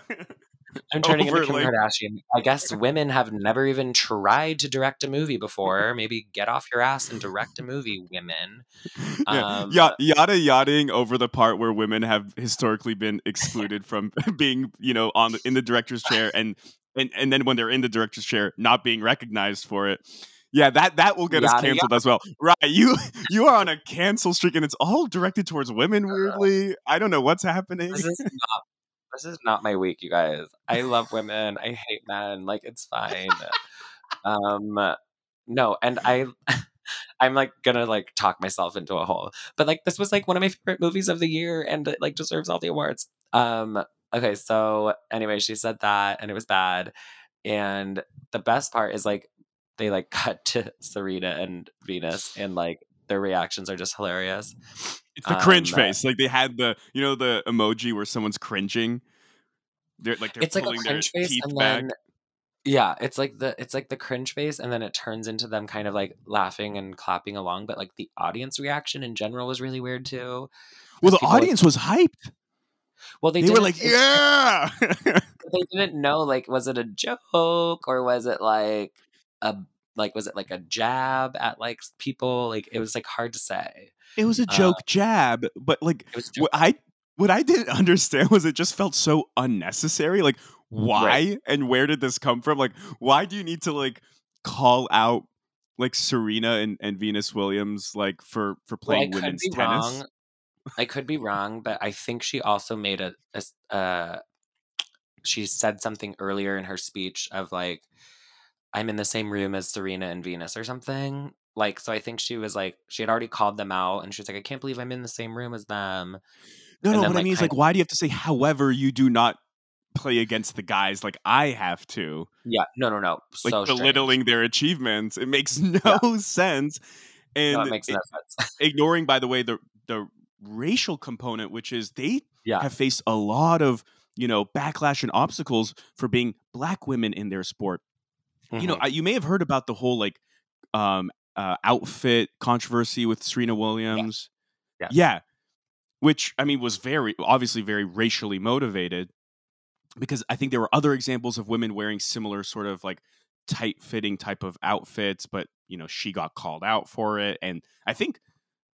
I'm turning Overly. into Kim Kardashian. I guess women have never even tried to direct a movie before. Maybe get off your ass and direct a movie, women. Um, yeah. y- yada yadaing over the part where women have historically been excluded from being, you know, on the, in the director's chair and and, and then when they're in the director's chair, not being recognized for it. Yeah, that, that will get yada, us canceled yada. as well. Right, you you are on a cancel streak, and it's all directed towards women, weirdly. I don't know what's happening. This is not, this is not my week, you guys. I love women. I hate men. Like, it's fine. um, no, and I... I'm like gonna like talk myself into a hole, but like this was like one of my favorite movies of the year, and it like deserves all the awards. Um, okay, so anyway, she said that, and it was bad. And the best part is like they like cut to Serena and Venus, and like their reactions are just hilarious. It's the um, cringe face, like they had the you know the emoji where someone's cringing. They're like they're it's pulling like a cringe their face teeth and back. Then, Yeah, it's like the it's like the cringe face, and then it turns into them kind of like laughing and clapping along, but like the audience reaction in general was really weird too. Well, the audience was, was hyped. Well, they they were like, yeah. They didn't know, like, was it a joke or was it like a like was it like a jab at like people? Like it was like hard to say. It was a joke um, jab, but like it was what I what I didn't understand was it just felt so unnecessary, like. Why right. and where did this come from? Like, why do you need to like call out like Serena and, and Venus Williams like for for playing well, women's tennis? Wrong. I could be wrong, but I think she also made a, a uh, she said something earlier in her speech of like, I'm in the same room as Serena and Venus or something. Like, so I think she was like, she had already called them out, and she was like, I can't believe I'm in the same room as them. No, and no, then, what like, I mean is like, why do you have to say, however, you do not play against the guys like I have to. Yeah, no, no, no. Like so belittling strange. their achievements. It makes no yeah. sense. And no, it makes no sense. Ignoring, by the way, the the racial component, which is they yeah. have faced a lot of, you know, backlash and obstacles for being black women in their sport. Mm-hmm. You know, I, you may have heard about the whole like um uh, outfit controversy with Serena Williams. Yeah. yeah. Yeah. Which, I mean, was very obviously very racially motivated. Because I think there were other examples of women wearing similar sort of like tight fitting type of outfits, but you know, she got called out for it. And I think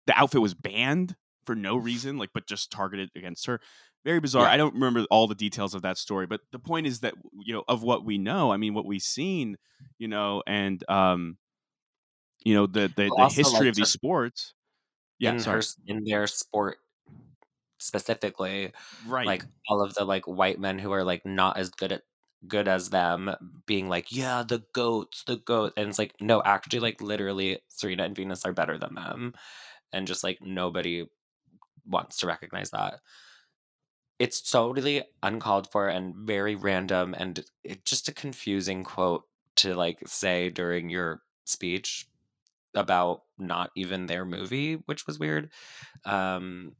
the outfit was banned for no reason, like, but just targeted against her. Very bizarre. Yeah. I don't remember all the details of that story, but the point is that, you know, of what we know, I mean, what we've seen, you know, and, um, you know, the, the, the history like of these sports. Yeah. In, sorry. Her, in their sport. Specifically, right, like all of the like white men who are like not as good at good as them being like, yeah, the goats, the goats, and it's like, no, actually, like literally Serena and Venus are better than them, and just like nobody wants to recognize that. It's totally uncalled for and very random, and it's just a confusing quote to like say during your speech about not even their movie, which was weird. um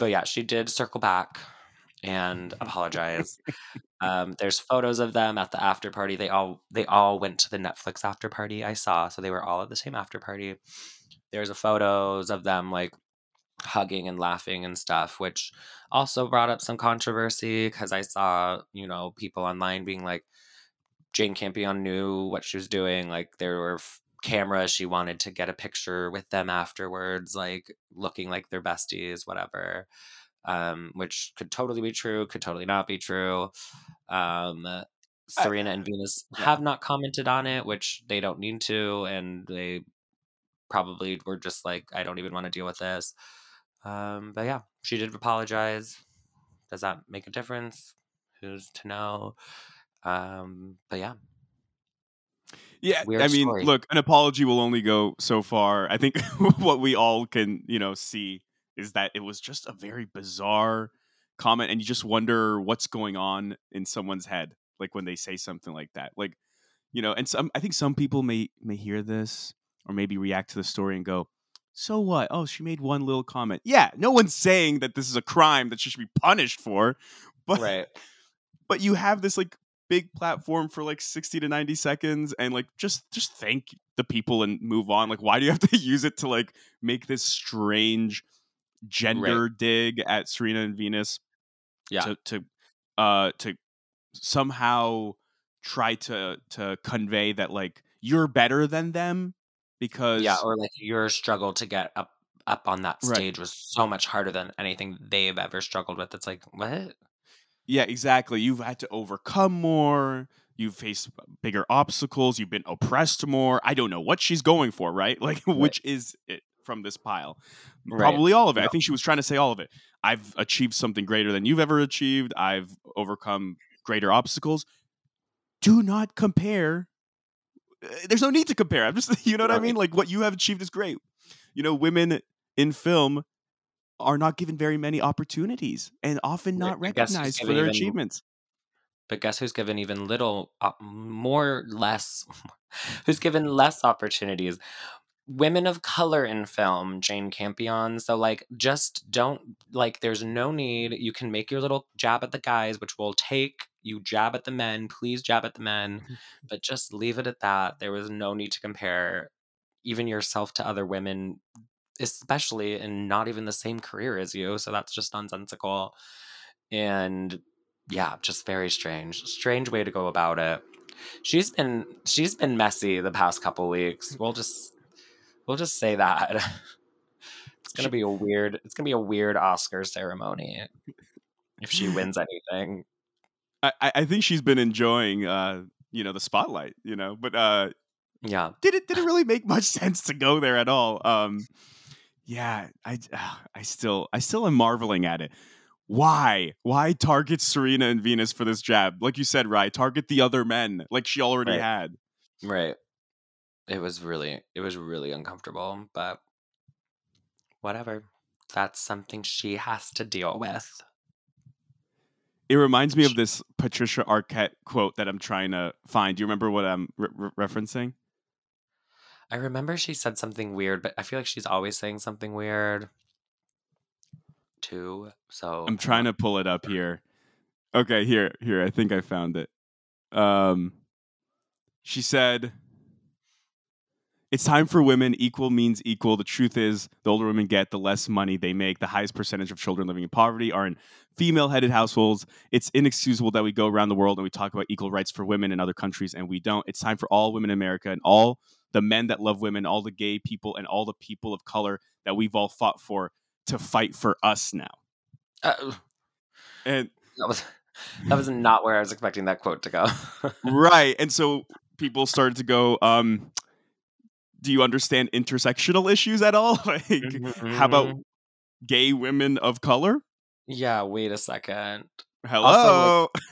But yeah, she did circle back and apologize. um, there's photos of them at the after party. They all they all went to the Netflix after party I saw. So they were all at the same after party. There's a photos of them like hugging and laughing and stuff, which also brought up some controversy because I saw, you know, people online being like, Jane Campion knew what she was doing. Like there were f- cameras. She wanted to get a picture with them afterwards, like looking like their besties, whatever, um which could totally be true, could totally not be true. um Serena I, and Venus yeah. have not commented on it, which they don't need to, and they probably were just like, I don't even want to deal with this. Um but yeah, she did apologize. Does that make a difference? Who's to know? Um but yeah. Yeah, Weird I mean, story. Look, an apology will only go so far. I think what we all can, you know, see is that it was just a very bizarre comment, and you just wonder what's going on in someone's head, like when they say something like that. Like, you know, and some, I think some people may may hear this or maybe react to the story and go, "So what? Oh, she made one little comment." Yeah, no one's saying that this is a crime that she should be punished for, but right. but you have this like big platform for like sixty to ninety seconds, and like just just thank the people and move on. Like, why do you have to use it to like make this strange gender right. dig at Serena and Venus? Yeah, to, to uh to somehow try to to convey that like you're better than them because yeah, or like your struggle to get up up on that stage right. was so much harder than anything they've ever struggled with. It's like, what? Yeah, exactly. You've had to overcome more. You've faced bigger obstacles. You've been oppressed more. I don't know what she's going for, right? Like, right. Which is it from this pile? Probably right. all of it. Yeah. I think she was trying to say all of it. I've achieved something greater than you've ever achieved. I've overcome greater obstacles. Do not compare. There's no need to compare. I'm just, you know what right. I mean? Like, what you have achieved is great. You know, women in film are not given very many opportunities and often not recognized for their even, achievements. But guess who's given even little, uh, more, less, who's given less opportunities? Women of color in film, Jane Campion. So, like, just don't, like, there's no need. You can make your little jab at the guys, which we'll take. You jab at the men. Please jab at the men. But just leave it at that. There was no need to compare even yourself to other women, especially in not even the same career as you. So that's just nonsensical. And yeah, just very strange. Strange way to go about it. She's been she's been messy the past couple weeks. We'll just we'll just say that. It's gonna be a weird it's gonna be a weird Oscar ceremony if she wins anything. I, I think she's been enjoying uh, you know, the spotlight, you know, but uh yeah. Did it did it really make much sense to go there at all? Um Yeah, I, I still, I still am marveling at it. Why, why target Serena and Venus for this jab? Like you said, Ryan, target the other men, like she already right. had. Right. It was really, it was really uncomfortable, but whatever. That's something she has to deal with. It reminds me of this Patricia Arquette quote that I'm trying to find. Do you remember what I'm re- re- referencing? I remember she said something weird, but I feel like she's always saying something weird too. So I'm trying to pull it up here. Okay, here, here. I think I found it. Um, she said, "It's time for women. Equal means equal. The truth is, the older women get, the less money they make. The highest percentage of children living in poverty are in female-headed households. It's inexcusable that we go around the world and we talk about equal rights for women in other countries, and we don't. It's time for all women in America and all the men that love women, all the gay people, and all the people of color that we've all fought for to fight for us now." Uh, and that was that was not where I was expecting that quote to go. Right. And so people started to go, um, do you understand intersectional issues at all? Like, mm-hmm. how about gay women of color? Yeah, wait a second. Hello. Also, like,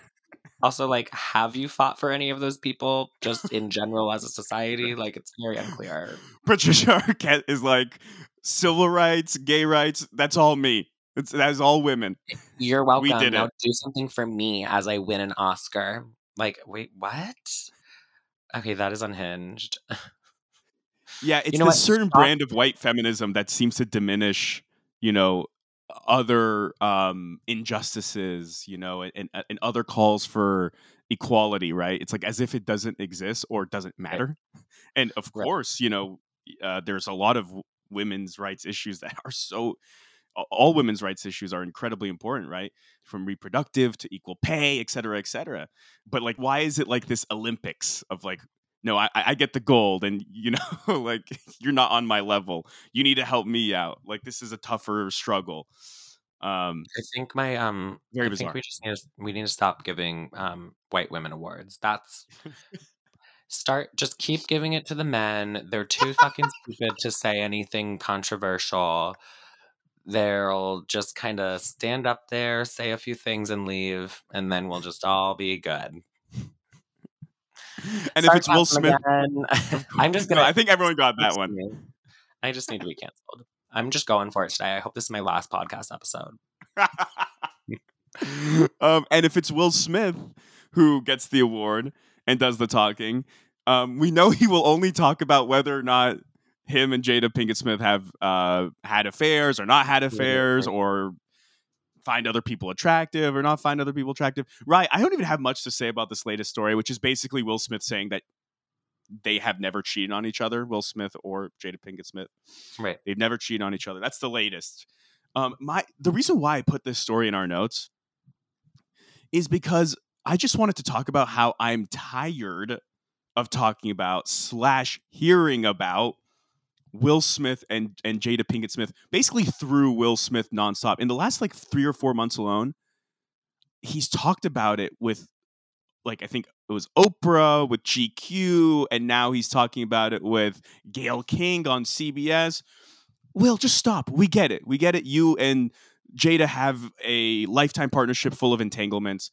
Also, like, have you fought for any of those people just in general as a society? Like, it's very unclear. Patricia Arquette is like, civil rights, gay rights, that's all me. It's, that's all women. You're welcome. We did now it. Do something for me as I win an Oscar. Like, wait, what? Okay, that is unhinged. Yeah, it's you know this what? certain Stop. brand of white feminism that seems to diminish, you know, other um injustices, you know, and and other calls for equality, right? It's like as if it doesn't exist or doesn't matter. Right. And of right. course, you know, uh, there's a lot of women's rights issues that are so all women's rights issues are incredibly important, right? From reproductive to equal pay, et cetera, et cetera. But like, why is it like this Olympics of like, no, I, I get the gold and, you know, like, you're not on my level. You need to help me out. Like, this is a tougher struggle. Um, I think my um, very I bizarre. think we just need to, we need to stop giving um, white women awards. That's start. Just keep giving it to the men. They're too fucking stupid to say anything controversial. They'll just kind of stand up there, say a few things and leave. And then we'll just all be good. And Sorry if it's Will Smith, I'm just gonna. No, I think everyone got that one. I just need to be canceled. I'm just going for it today. I hope this is my last podcast episode. um, and if it's Will Smith who gets the award and does the talking, um, we know he will only talk about whether or not him and Jada Pinkett Smith have uh, had affairs or not had affairs, yeah, right. or find other people attractive or not find other people attractive. Right. I don't even have much to say about this latest story, which is basically Will Smith saying that they have never cheated on each other. Will Smith or Jada Pinkett Smith. Right. They've never cheated on each other. That's the latest. Um, my the reason why I put this story in our notes is because I just wanted to talk about how I'm tired of talking about slash hearing about Will Smith and, and Jada Pinkett Smith, basically through Will Smith nonstop. In the last like three or four months alone, he's talked about it with like, I think it was Oprah with G Q, and now he's talking about it with Gayle King on C B S. Will, just stop. We get it. We get it. You and Jada have a lifetime partnership full of entanglements.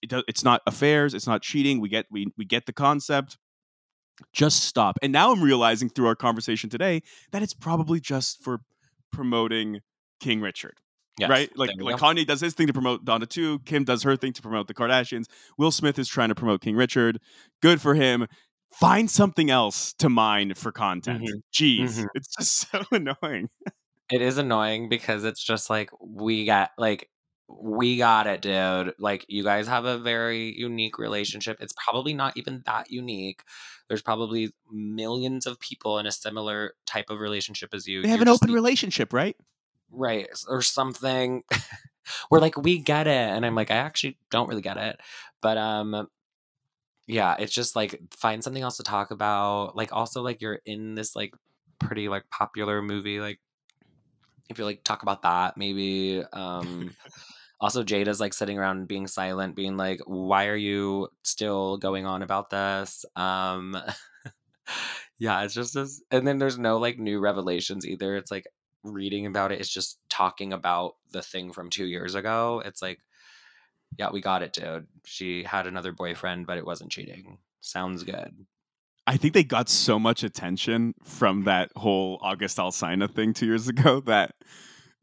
It do, it's not affairs. It's not cheating. We get we we get the concept. Just stop. And now I'm realizing through our conversation today that it's probably just for promoting King Richard. Yes, right? Like, like Kanye does his thing to promote Donna too. Kim does her thing to promote the Kardashians. Will Smith is trying to promote King Richard. Good for him. Find something else to mine for content. Mm-hmm. Jeez. Mm-hmm. It's just so annoying. It is annoying because it's just like, we got like, we got it, dude. Like, you guys have a very unique relationship. It's probably not even that unique. There's probably millions of people in a similar type of relationship as you. They have You're an open like, relationship, right? Right. Or something. We're like, we get it. And I'm like, I actually don't really get it. But, um, yeah, it's just like, find something else to talk about. Like, also, like, you're in this, like, pretty, like, popular movie. Like, if you, like, talk about that, maybe. Um, also, Jada's, like, sitting around being silent, being like, why are you still going on about this? Um, yeah, it's just this. And then there's no, like, new revelations either. It's, like, reading about it. It's just talking about the thing from two years ago. It's, like, yeah, we got it, dude. She had another boyfriend, but it wasn't cheating. Sounds good. I think they got so much attention from that whole August Alsina thing two years ago that,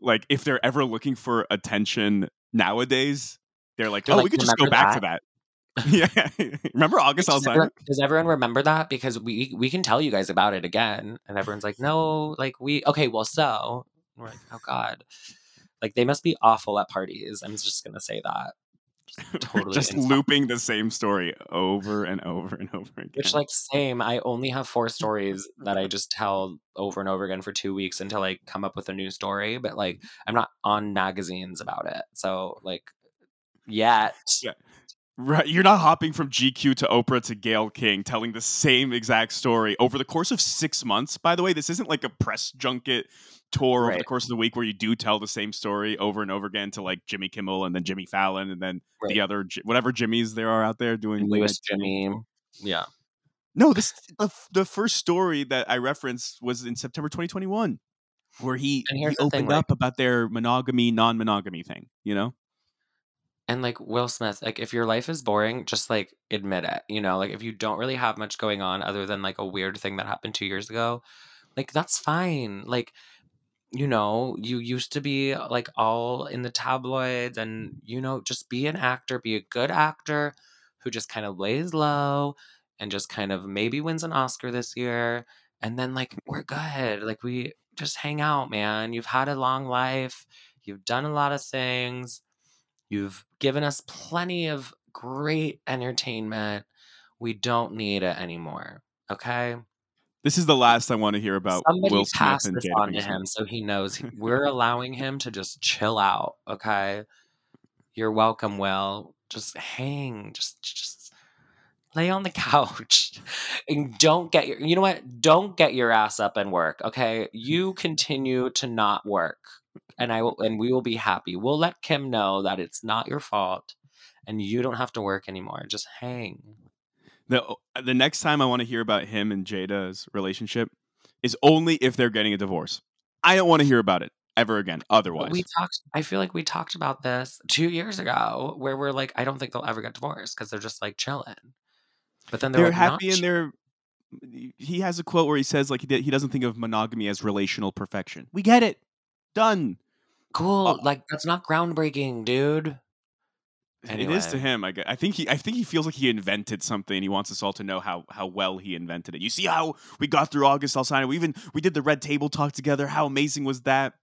like, if they're ever looking for attention nowadays, they're like, they're oh, like, we could just go back that? to that. Yeah. Remember August Alsina? Everyone, does everyone remember that? Because we we can tell you guys about it again. And everyone's like, no, like, we, okay, well, so. And we're like, oh, God. Like, they must be awful at parties. I'm just going to say that. Totally just insane. Looping the same story over and over and over again. Which, like, same. I only have four stories that I just tell over and over again for two weeks until I come up with a new story. But, like, I'm not on magazines about it. So, like, yet. Yeah. Right. You're not hopping from G Q to Oprah to Gayle King telling the same exact story over the course of six months. By the way, this isn't like a press junket tour right. over the course of the week where you do tell the same story over and over again to like Jimmy Kimmel and then Jimmy Fallon and then right. the other, whatever Jimmys there are out there doing. Lewis Jimmy. Yeah. No, this the, the first story that I referenced was in September twenty twenty-one where he, he opened thing, up like, about their monogamy, non-monogamy thing, you know? And like Will Smith, like if your life is boring, just like admit it, you know, like if you don't really have much going on other than like a weird thing that happened two years ago, like that's fine. Like, you know, you used to be like all in the tabloids and, you know, just be an actor, be a good actor who just kind of lays low and just kind of maybe wins an Oscar this year. And then like, we're good. Like we just hang out, man. You've had a long life. You've done a lot of things. You've given us plenty of great entertainment. We don't need it anymore. Okay. This is the last I want to hear about. Somebody Will Smith pass and this on to him so he knows he, we're allowing him to just chill out. Okay, you're welcome, Will. Just hang, just just lay on the couch, and don't get your. You know what? Don't get your ass up and work. Okay, you continue to not work, and I will, and we will be happy. We'll let Kim know that it's not your fault, and you don't have to work anymore. Just hang. The, the next time I want to hear about him and Jada's relationship is only if they're getting a divorce. I don't want to hear about it ever again. Otherwise, we talked. I feel like we talked about this two years ago where we're like, I don't think they'll ever get divorced because they're just like chilling. But then they're, they're like, happy and they're. He has a quote where he says like he doesn't think of monogamy as relational perfection. We get it. Done. Cool. Uh, like that's not groundbreaking, dude. Anyway. It is to him. I guess. I think he. I think he feels like he invented something. And he wants us all to know how how well he invented it. You see how we got through August Alsina. We even we did the Red Table Talk together. How amazing was that?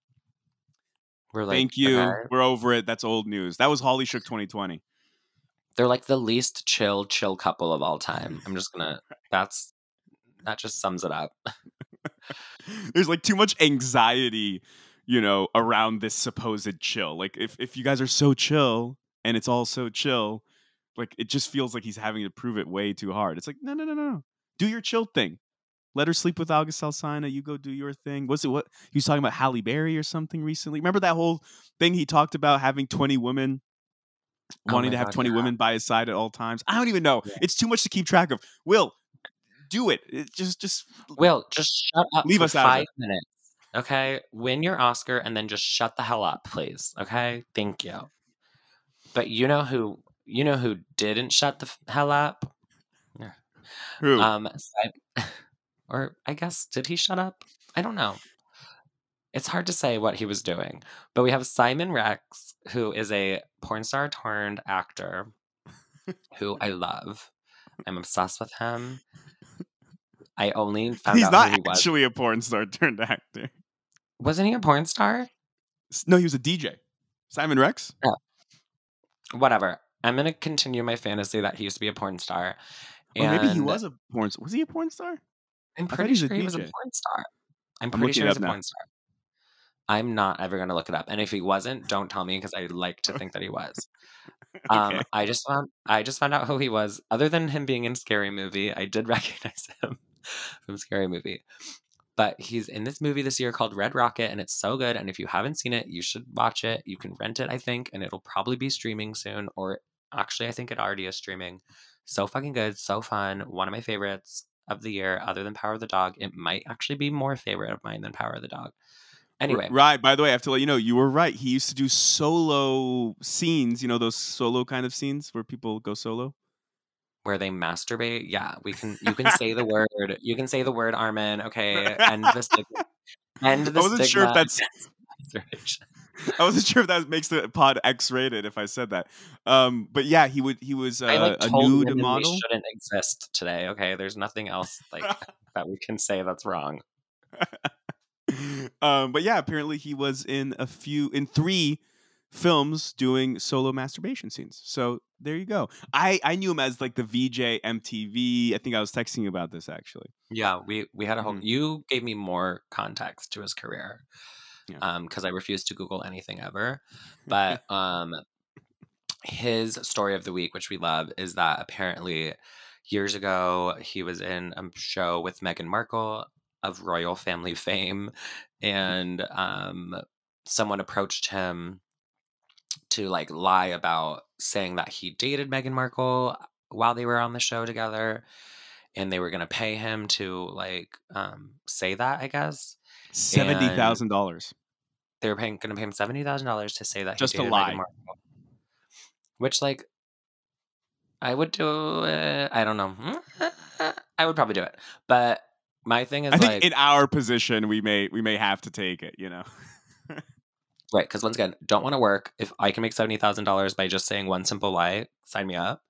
We're like, thank you. Okay. We're over it. That's old news. That was Holly Shook twenty twenty. They're like the least chill chill couple of all time. I'm just gonna. That's that just sums it up. There's like too much anxiety, you know, around this supposed chill. Like if if you guys are so chill. And it's all so chill. Like, it just feels like he's having to prove it way too hard. It's like, no, no, no, no. Do your chill thing. Let her sleep with August Alsina. You go do your thing. Was it what? He was talking about Halle Berry or something recently. Remember that whole thing he talked about having twenty women wanting oh to have God, twenty yeah. women by his side at all times. I don't even know. Yeah. It's too much to keep track of. Will, do it. it just, just Will, just shut up. Leave for us out. Five minutes, okay? Win your Oscar and then just shut the hell up, please. Okay, thank you. But you know who? You know who didn't shut the hell up? Who? Um, or I guess did he shut up? I don't know. It's hard to say what he was doing, but we have Simon Rex, who is a porn star turned actor, who I love. I'm obsessed with him. I only found He's out not who he was. Actually a porn star turned actor. Wasn't he a porn star? No, he was a D J. Simon Rex. Oh. Whatever. I'm gonna continue my fantasy that he used to be a porn star. Well, maybe he was a porn star. Was he a porn star? I'm pretty sure he was a porn star. I'm pretty sure he was a porn star. I'm not ever going to look it up. And if he wasn't, don't tell me because I like to think that he was. Um, okay. I just found I just found out who he was. Other than him being in Scary Movie, I did recognize him from Scary Movie. But he's in this movie this year called Red Rocket, and it's so good. And if you haven't seen it, you should watch it. You can rent it, I think, and it'll probably be streaming soon. Or actually, I think it already is streaming. So fucking good, so fun. One of my favorites of the year, other than Power of the Dog. It might actually be more favorite of mine than Power of the Dog. Anyway. Right. By the way, I have to let you know, you were right. He used to do solo scenes, you know, those solo kind of scenes where people go solo. Where they masturbate. Yeah, we can you can say the word. You can say the word, Armin. Okay. End the stigma. End the I wasn't stigma. sure if that's I wasn't sure if that makes the pod X-rated if I said that. Um, but yeah, he would. He was uh, I, like, a nude model. They shouldn't exist today. Okay, there's nothing else like that we can say that's wrong. um, but yeah, apparently he was in a few, in three films doing solo masturbation scenes. So there you go. I I knew him as like the V J M T V. I think I was texting you about this actually. Yeah, we we had a whole. Mm-hmm. You gave me more context to his career. Yeah. Um, because I refuse to Google anything ever. But um, his story of the week, which we love, is that apparently years ago he was in a show with Meghan Markle of royal family fame, and um, someone approached him to like lie about saying that he dated Meghan Markle while they were on the show together, and they were going to pay him to like um, say that, I guess. Seventy thousand dollars. They were paying, going to pay him seventy thousand dollars to say that just he dated a lie, Meghan Markle. Which, like, I would do it. I don't know. I would probably do it, but my thing is, I think like, in our position, we may we may have to take it. You know, right? Because once again, don't want to work. If I can make seventy thousand dollars by just saying one simple lie, sign me up.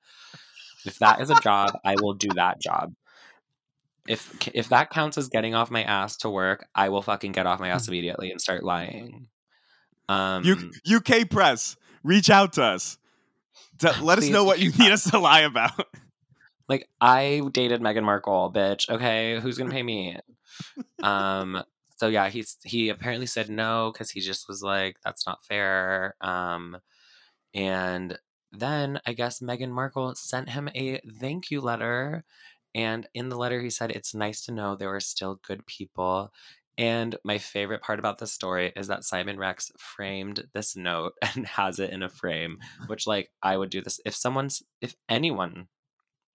If that is a job, I will do that job. If if that counts as getting off my ass to work, I will fucking get off my ass immediately and start lying. Um, U- UK press, reach out to us. To let us know what you need us to lie about. Like, I dated Meghan Markle, bitch. Okay, who's gonna pay me? um. So yeah, he's he apparently said no because he just was like, that's not fair. Um, and then I guess Meghan Markle sent him a thank you letter. And in the letter, he said, it's nice to know there were still good people. And my favorite part about this story is that Simon Rex framed this note and has it in a frame, which, like, I would do this. If someone's, if anyone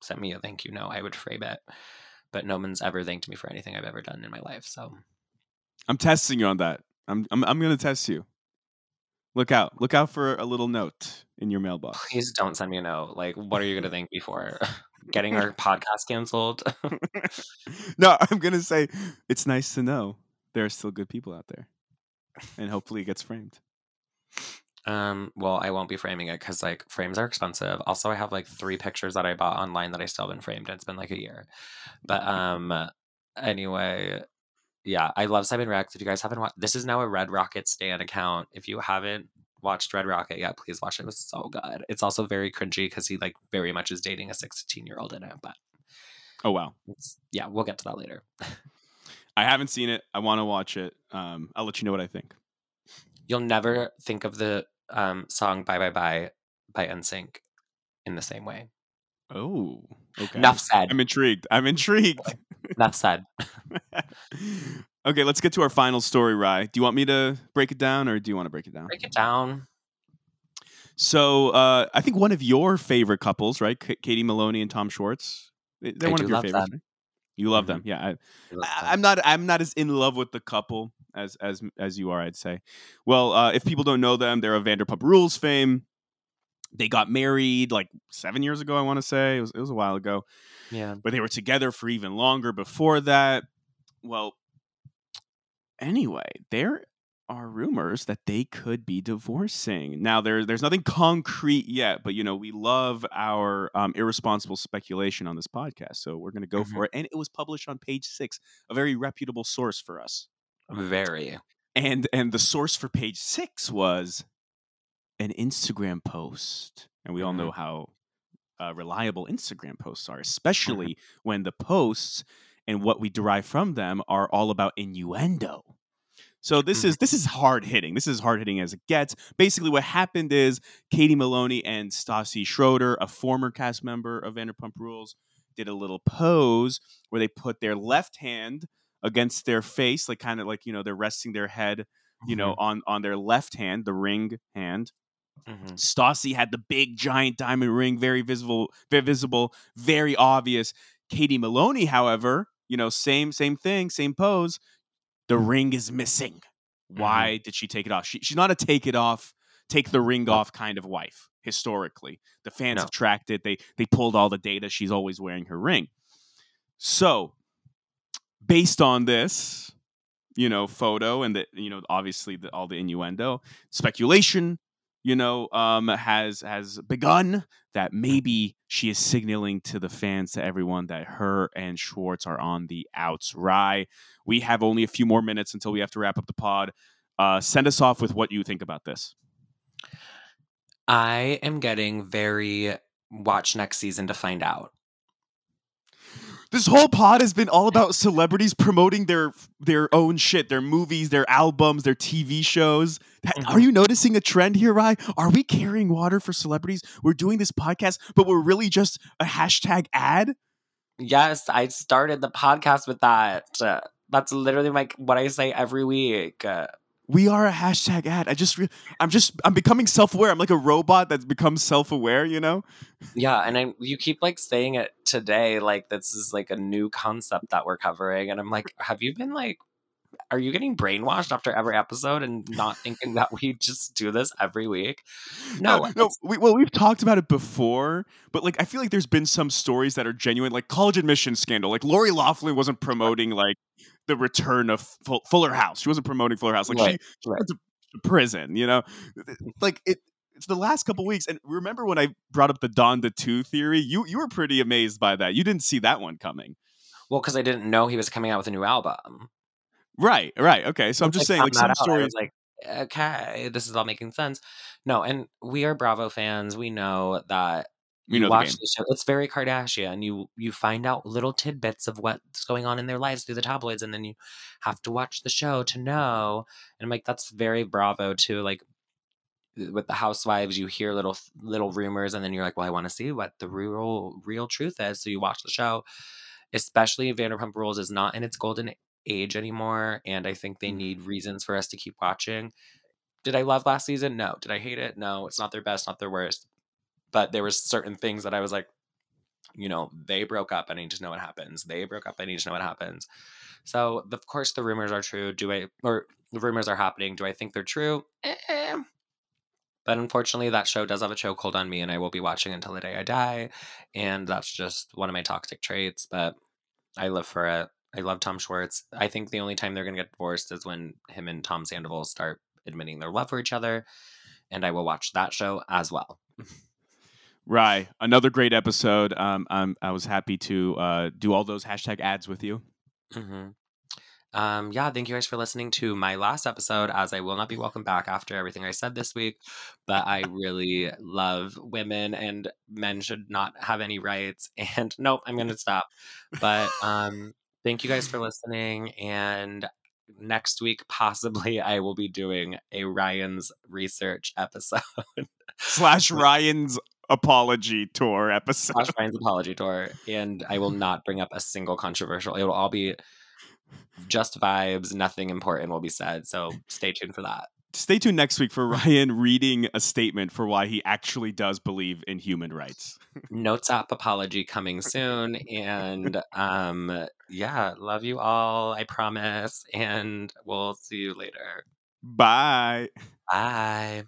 sent me a thank you, no, I would frame it. But no one's ever thanked me for anything I've ever done in my life. So I'm testing you on that. I'm I'm, I'm going to test you. Look out. Look out for a little note in your mailbox. Please don't send me a note. Like, what are you going to thank me for? Getting our podcast canceled. No, I'm going to say it's nice to know there are still good people out there. And hopefully it gets framed. Um, well, I won't be framing it because like frames are expensive. Also, I have like three pictures that I bought online that I still haven't framed. And it's been like a year. But um, anyway, yeah, I love Simon Rex. If you guys haven't watched, this is now a Red Rocket Stan account. If you haven't watched Red Rocket yet, please watch it. It was so good. It's also very cringy because he like very much is dating a sixteen year old in it, but oh wow, yeah, we'll get to that later. I haven't seen it. I want to watch it. um I'll let you know what I think. You'll never think of the um song Bye Bye Bye by N Sync in the same way. Oh, okay. Enough said. I'm intrigued. I'm intrigued. Enough said. Okay, let's get to our final story, Rye. Do you want me to break it down or do you want to break it down? Break it down. So uh, I think one of your favorite couples, right? K- Katie Maloney and Tom Schwartz. They're I one of your favorites. Them. You love mm-hmm. them, yeah. I, I love them. I'm not. I'm not as in love with the couple as as as you are. I'd say. Well, uh, if people don't know them, they're of Vanderpump Rules fame. They got married like seven years ago. I want to say it was it was a while ago. Yeah, but they were together for even longer before that. Well, anyway, there are rumors that they could be divorcing. Now, there there's nothing concrete yet, but you know, we love our um, irresponsible speculation on this podcast, so we're going to go mm-hmm. for it. And it was published on Page Six, a very reputable source for us. Very. And and the source for Page Six was an Instagram post, and we all know how uh, reliable Instagram posts are, especially when the posts and what we derive from them are all about innuendo. So this is this is hard hitting. This is hard hitting as it gets. Basically, what happened is Katie Maloney and Stassi Schroeder, a former cast member of Vanderpump Rules, did a little pose where they put their left hand against their face, like kind of like, you know, they're resting their head, you know, on on their left hand, the ring hand. Mm-hmm. Stassi had the big giant diamond ring, very visible, very visible, very obvious. Katie Maloney, however, you know, same same thing, same pose. The ring is missing. Why mm-hmm. did she take it off? She, she's not a take it off, take the ring off kind of wife. Historically, the fans no. have tracked it. They they pulled all the data. She's always wearing her ring. So, based on this, you know, photo and the, you know, obviously the, all the innuendo, speculation, you know, um, has has begun that maybe she is signaling to the fans, to everyone, that her and Schwartz are on the outs. Rye, we have only a few more minutes until we have to wrap up the pod. Uh, send us off with what you think about this. I am getting very watch next season to find out. This whole pod has been all about celebrities promoting their their own shit, their movies, their albums, their T V shows. Mm-hmm. Are you noticing a trend here, Rye? Are we carrying water for celebrities? We're doing this podcast, but we're really just a hashtag ad? Yes, I started the podcast with that. Uh, that's literally like what I say every week. Uh, we are a hashtag ad. I just, re- I'm just, I'm becoming self-aware. I'm like a robot that's become self-aware, you know? Yeah. And I, you keep like saying it today, like this is like a new concept that we're covering. And I'm like, have you been like, are you getting brainwashed after every episode and not thinking that we just do this every week? No, no. no we, well, we've talked about it before, but like, I feel like there's been some stories that are genuine, like college admission scandal. Like Lori Loughlin wasn't promoting like the return of Full, Fuller House. She wasn't promoting Fuller House. Like right, she right. went to prison, you know, like it, it's the last couple weeks. And remember when I brought up the Donda two theory, you, you were pretty amazed by that. You didn't see that one coming. Well, cause I didn't know he was coming out with a new album. Right, right, okay. So I'm just like, saying, like some stories, like, okay, this is all making sense. No, and we are Bravo fans. We know that you, you know watch the, the show. It's very Kardashian. You you find out little tidbits of what's going on in their lives through the tabloids, and then you have to watch the show to know. And I'm like, that's very Bravo too. Like with the housewives, you hear little little rumors, and then you're like, well, I want to see what the real real truth is. So you watch the show. Especially Vanderpump Rules is not in its golden age anymore, and I think they need reasons for us to keep watching. Did I love last season? No. Did I hate it? No. It's not their best, not their worst, but there were certain things that I was like, you know, they broke up, I need to know what happens. They broke up, I need to know what happens. So of course the rumors are true. Do I, or the rumors are happening, do I think they're true? Eh. But unfortunately that show does have a chokehold on me, and I will be watching until the day I die, and that's just one of my toxic traits, but I live for it. I love Tom Schwartz. I think the only time they're going to get divorced is when him and Tom Sandoval start admitting their love for each other. And I will watch that show as well. Rye, another great episode. Um, I'm, I was happy to uh, do all those hashtag ads with you. Mm-hmm. Um, yeah, thank you guys for listening to my last episode, as I will not be welcome back after everything I said this week. But I really love women, and men should not have any rights. And nope, I'm going to stop. But... Um, thank you guys for listening, and next week, possibly, I will be doing a Ryan's research episode. Slash Ryan's apology tour episode. Slash Ryan's apology tour, and I will not bring up a single controversial. It will all be just vibes. Nothing important will be said, so stay tuned for that. Stay tuned next week for Ryan reading a statement for why he actually does believe in human rights. Notes app apology coming soon. And um, yeah, love you all. I promise. And we'll see you later. Bye. Bye.